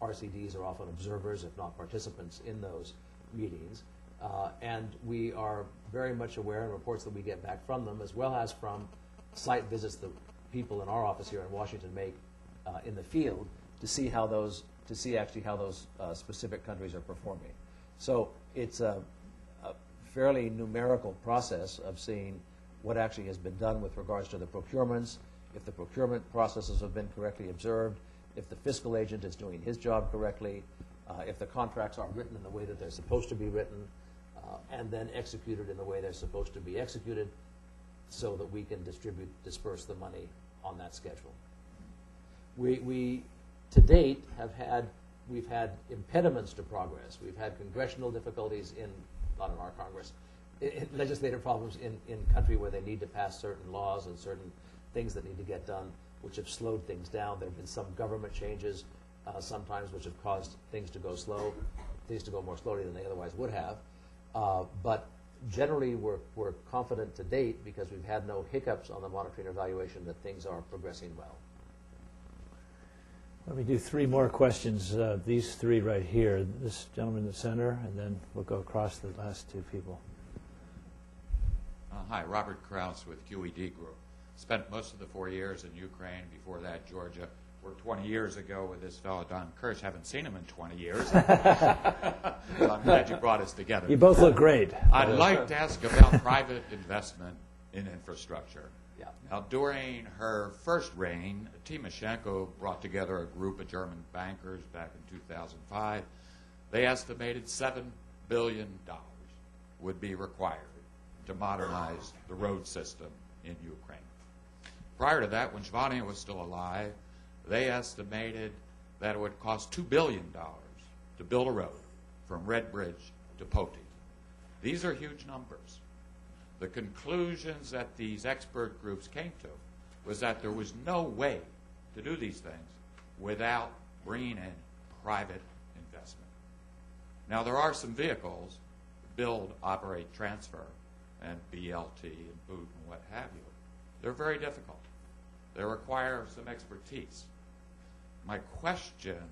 R C Ds are often observers, if not participants, in those meetings. Uh, and we are very much aware of reports that we get back from them, as well as from site visits that people in our office here in Washington make uh, in the field to see how those, to see actually how those uh, specific countries are performing. So it's a, a fairly numerical process of seeing what actually has been done with regards to the procurements, if the procurement processes have been correctly observed, if the fiscal agent is doing his job correctly, uh, if the contracts are written in the way that they're supposed to be written, Uh, and then executed in the way they're supposed to be executed so that we can distribute, disperse the money on that schedule. We, we to date, have had, we've had impediments to progress. We've had congressional difficulties in, not in our Congress, in, in legislative problems in, in country where they need to pass certain laws and certain things that need to get done, which have slowed things down. There have been some government changes uh, sometimes which have caused things to go slow, things to go more slowly than they otherwise would have. Uh, but generally, we're, we're confident to date because we've had no hiccups on the monitoring and evaluation that things are progressing well. Let me do three more questions. Uh, these three right here. This gentleman in the center, and then we'll go across the last two people. Uh, hi, Robert Krause with Q E D Group. Spent most of the four years in Ukraine, before that Georgia. Worked twenty years ago with this fellow, Don Kirsch. Haven't seen him in twenty years. So I'm glad you brought us together. You both look great. I'd like to ask about private investment in infrastructure. Yeah. Now, during her first reign, Tymoshenko brought together a group of German bankers back in two thousand five. They estimated seven billion dollars would be required to modernize the road system in Ukraine. Prior to that, when Shvania was still alive, they estimated that it would cost two billion dollars to build a road from Red Bridge to Poti. These are huge numbers. The conclusions that these expert groups came to was that there was no way to do these things without bringing in private investment. Now, there are some vehicles, build, operate, transfer, and B L T and boot and what have you. They're very difficult. They require some expertise. My question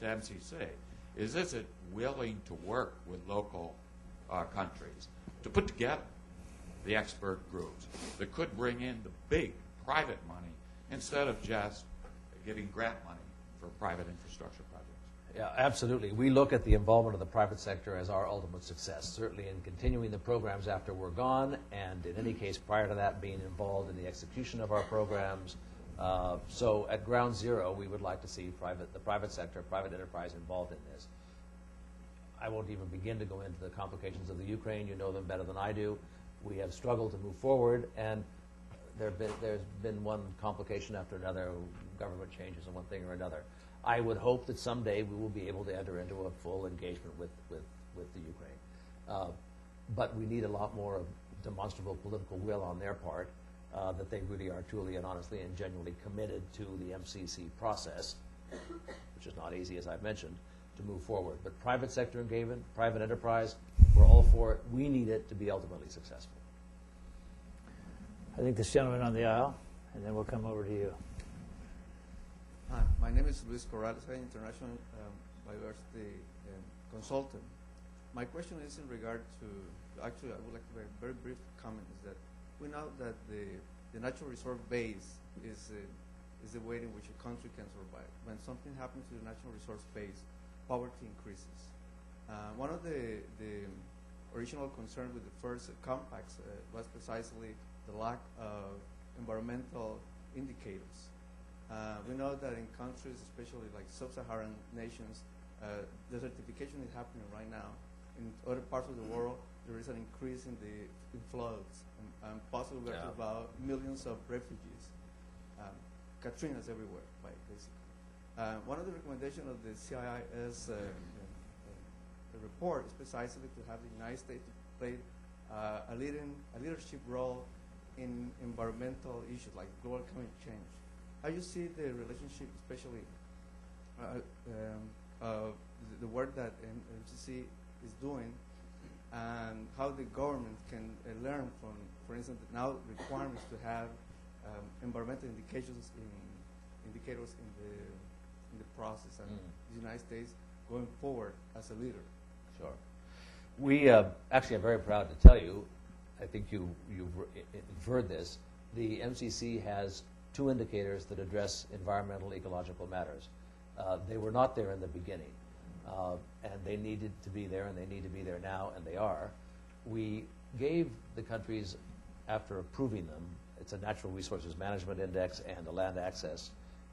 to M C C is, is it willing to work with local uh, countries to put together the expert groups that could bring in the big private money instead of just giving grant money for private infrastructure projects? Yeah, absolutely. We look at the involvement of the private sector as our ultimate success, certainly in continuing the programs after we're gone, and in any case prior to that being involved in the execution of our programs. Uh, so at ground zero, we would like to see private, the private sector, private enterprise involved in this. I won't even begin to go into the complications of the Ukraine. You know them better than I do. We have struggled to move forward, and there have been, there's been one complication after another, government changes and one thing or another. I would hope that someday we will be able to enter into a full engagement with, with, with the Ukraine. Uh, but we need a lot more of demonstrable political will on their part, uh, that they really are truly and honestly and genuinely committed to the M C C process, which is not easy, as I've mentioned, to move forward. But private sector engagement, private enterprise, we're all for it. We need it to be ultimately successful. I think this gentleman on the aisle, and then we'll come over to you. Hi, my name is Luis Corrales. I'm an international um, biodiversity um, consultant. My question is in regard to, actually I would like to make a very brief comment, is that we know that the, the natural resource base is, uh, is the way in which a country can survive. When something happens to the natural resource base, poverty increases. Uh, one of the, the original concerns with the first compacts uh, was precisely the lack of environmental indicators. Uh, we know that in countries, especially like sub-Saharan nations, uh, desertification is happening right now, in other parts of the world, there is an increase in the in floods, and, and possibly we're talking about millions of refugees. Um, Katrina's everywhere, right, basically. Uh, one of the recommendations of the C I S uh, um, the report is precisely to have the United States play uh, a leading a leadership role in environmental issues like global climate change. How you see the relationship, especially uh, um, uh, the, the work that M C C is doing, and how the government can uh, learn from, for instance, now requirements to have um, environmental indications in indicators in the in the process, and mm. the United States going forward as a leader. Sure. We uh, actually are very proud to tell you. I think you you've inferred this. The M C C has two indicators that address environmental ecological matters. Uh, they were not there in the beginning, uh, and they needed to be there, and they need to be there now, and they are. We gave the countries, after approving them, it's a natural resources management index and a land access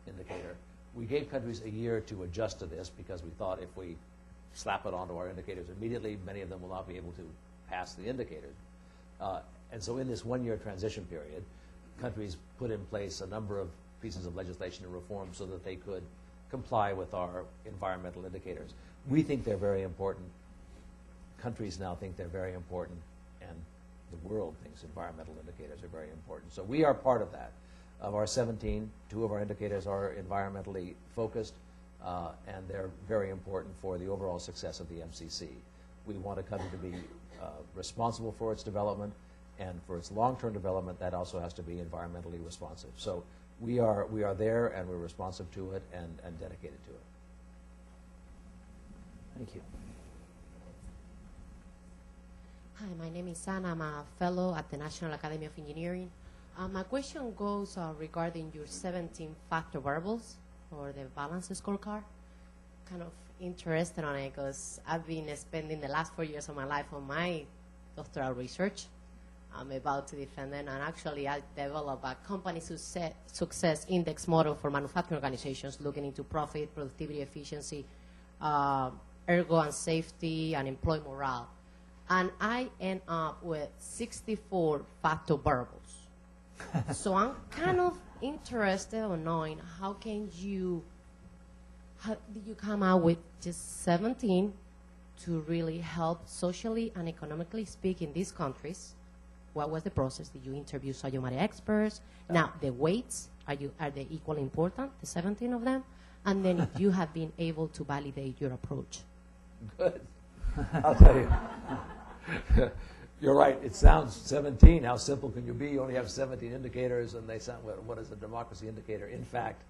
indicator. We gave countries a year to adjust to this because we thought if we slap it onto our indicators immediately, many of them will not be able to pass the indicators. Uh, and so in this one-year transition period, countries put in place a number of pieces of legislation and reform so that they could comply with our environmental indicators. We think they're very important. Countries now think they're very important, and the world thinks environmental indicators are very important. So we are part of that. Of our seventeen, two of our indicators are environmentally focused, uh, and they're very important for the overall success of the M C C. We want a country to be uh, responsible for its development, and for its long-term development, that also has to be environmentally responsive. So we are we are there, and we're responsive to it, and, and dedicated to it. Thank you. Hi, my name is Anna. I'm a fellow at the National Academy of Engineering. Um, my question goes uh, regarding your seventeen factor variables or the balance scorecard. Kind of interested on it because I've been spending the last four years of my life on my doctoral research. I'm about to defend it, and actually I developed a company success, success index model for manufacturing organizations looking into profit, productivity, efficiency, uh, ergo and safety, and employee morale. And I end up with sixty-four factor variables. So I'm kind of interested in knowing how can you, how did you come out with just seventeen to really help socially and economically speak in these countries? What was the process? Did you interview Sayomari experts? Now, the weights, are, you, are they equally important, the seventeen of them? And then if you have been able to validate your approach. Good. I'll tell you. You're right. It sounds seventeen. How simple can you be? You only have seventeen indicators, and they sound. What is a democracy indicator? In fact,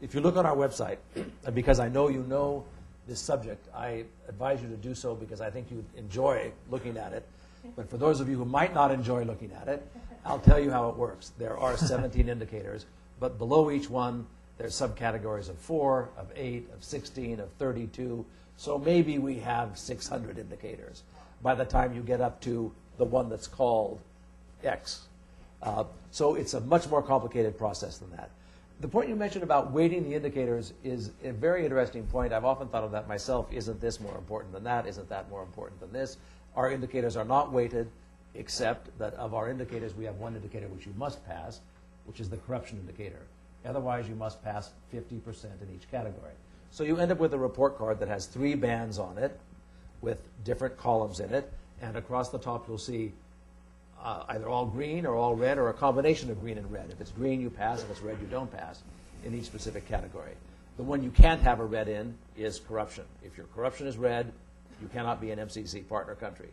if you look on our website, and because I know you know this subject, I advise you to do so because I think you enjoy looking at it. But for those of you who might not enjoy looking at it, I'll tell you how it works. There are seventeen indicators, but below each one, there's subcategories of four, of eight, of sixteen, of thirty-two. So maybe we have six hundred indicators by the time you get up to the one that's called X. Uh, so it's a much more complicated process than that. The point you mentioned about weighting the indicators is a very interesting point. I've often thought of that myself. Isn't this more important than that? Isn't that more important than this? Our indicators are not weighted, except that of our indicators, we have one indicator which you must pass, which is the corruption indicator. Otherwise, you must pass fifty percent in each category. So you end up with a report card that has three bands on it with different columns in it. And across the top, you'll see uh, either all green or all red or a combination of green and red. If it's green, you pass. If it's red, you don't pass in each specific category. The one you can't have a red in is corruption. If your corruption is red, you cannot be an M C C partner country.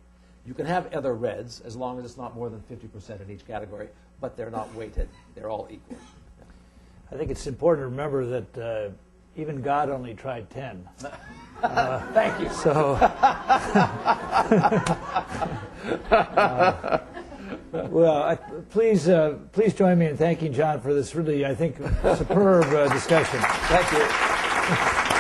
You can have other reds as long as it's not more than fifty percent in each category, but they're not weighted. They're all equal. I think it's important to remember that uh, even God only tried ten. Uh, Thank you. So, uh, well, I, please, uh, please join me in thanking John for this really, I think, superb uh, discussion. Thank you.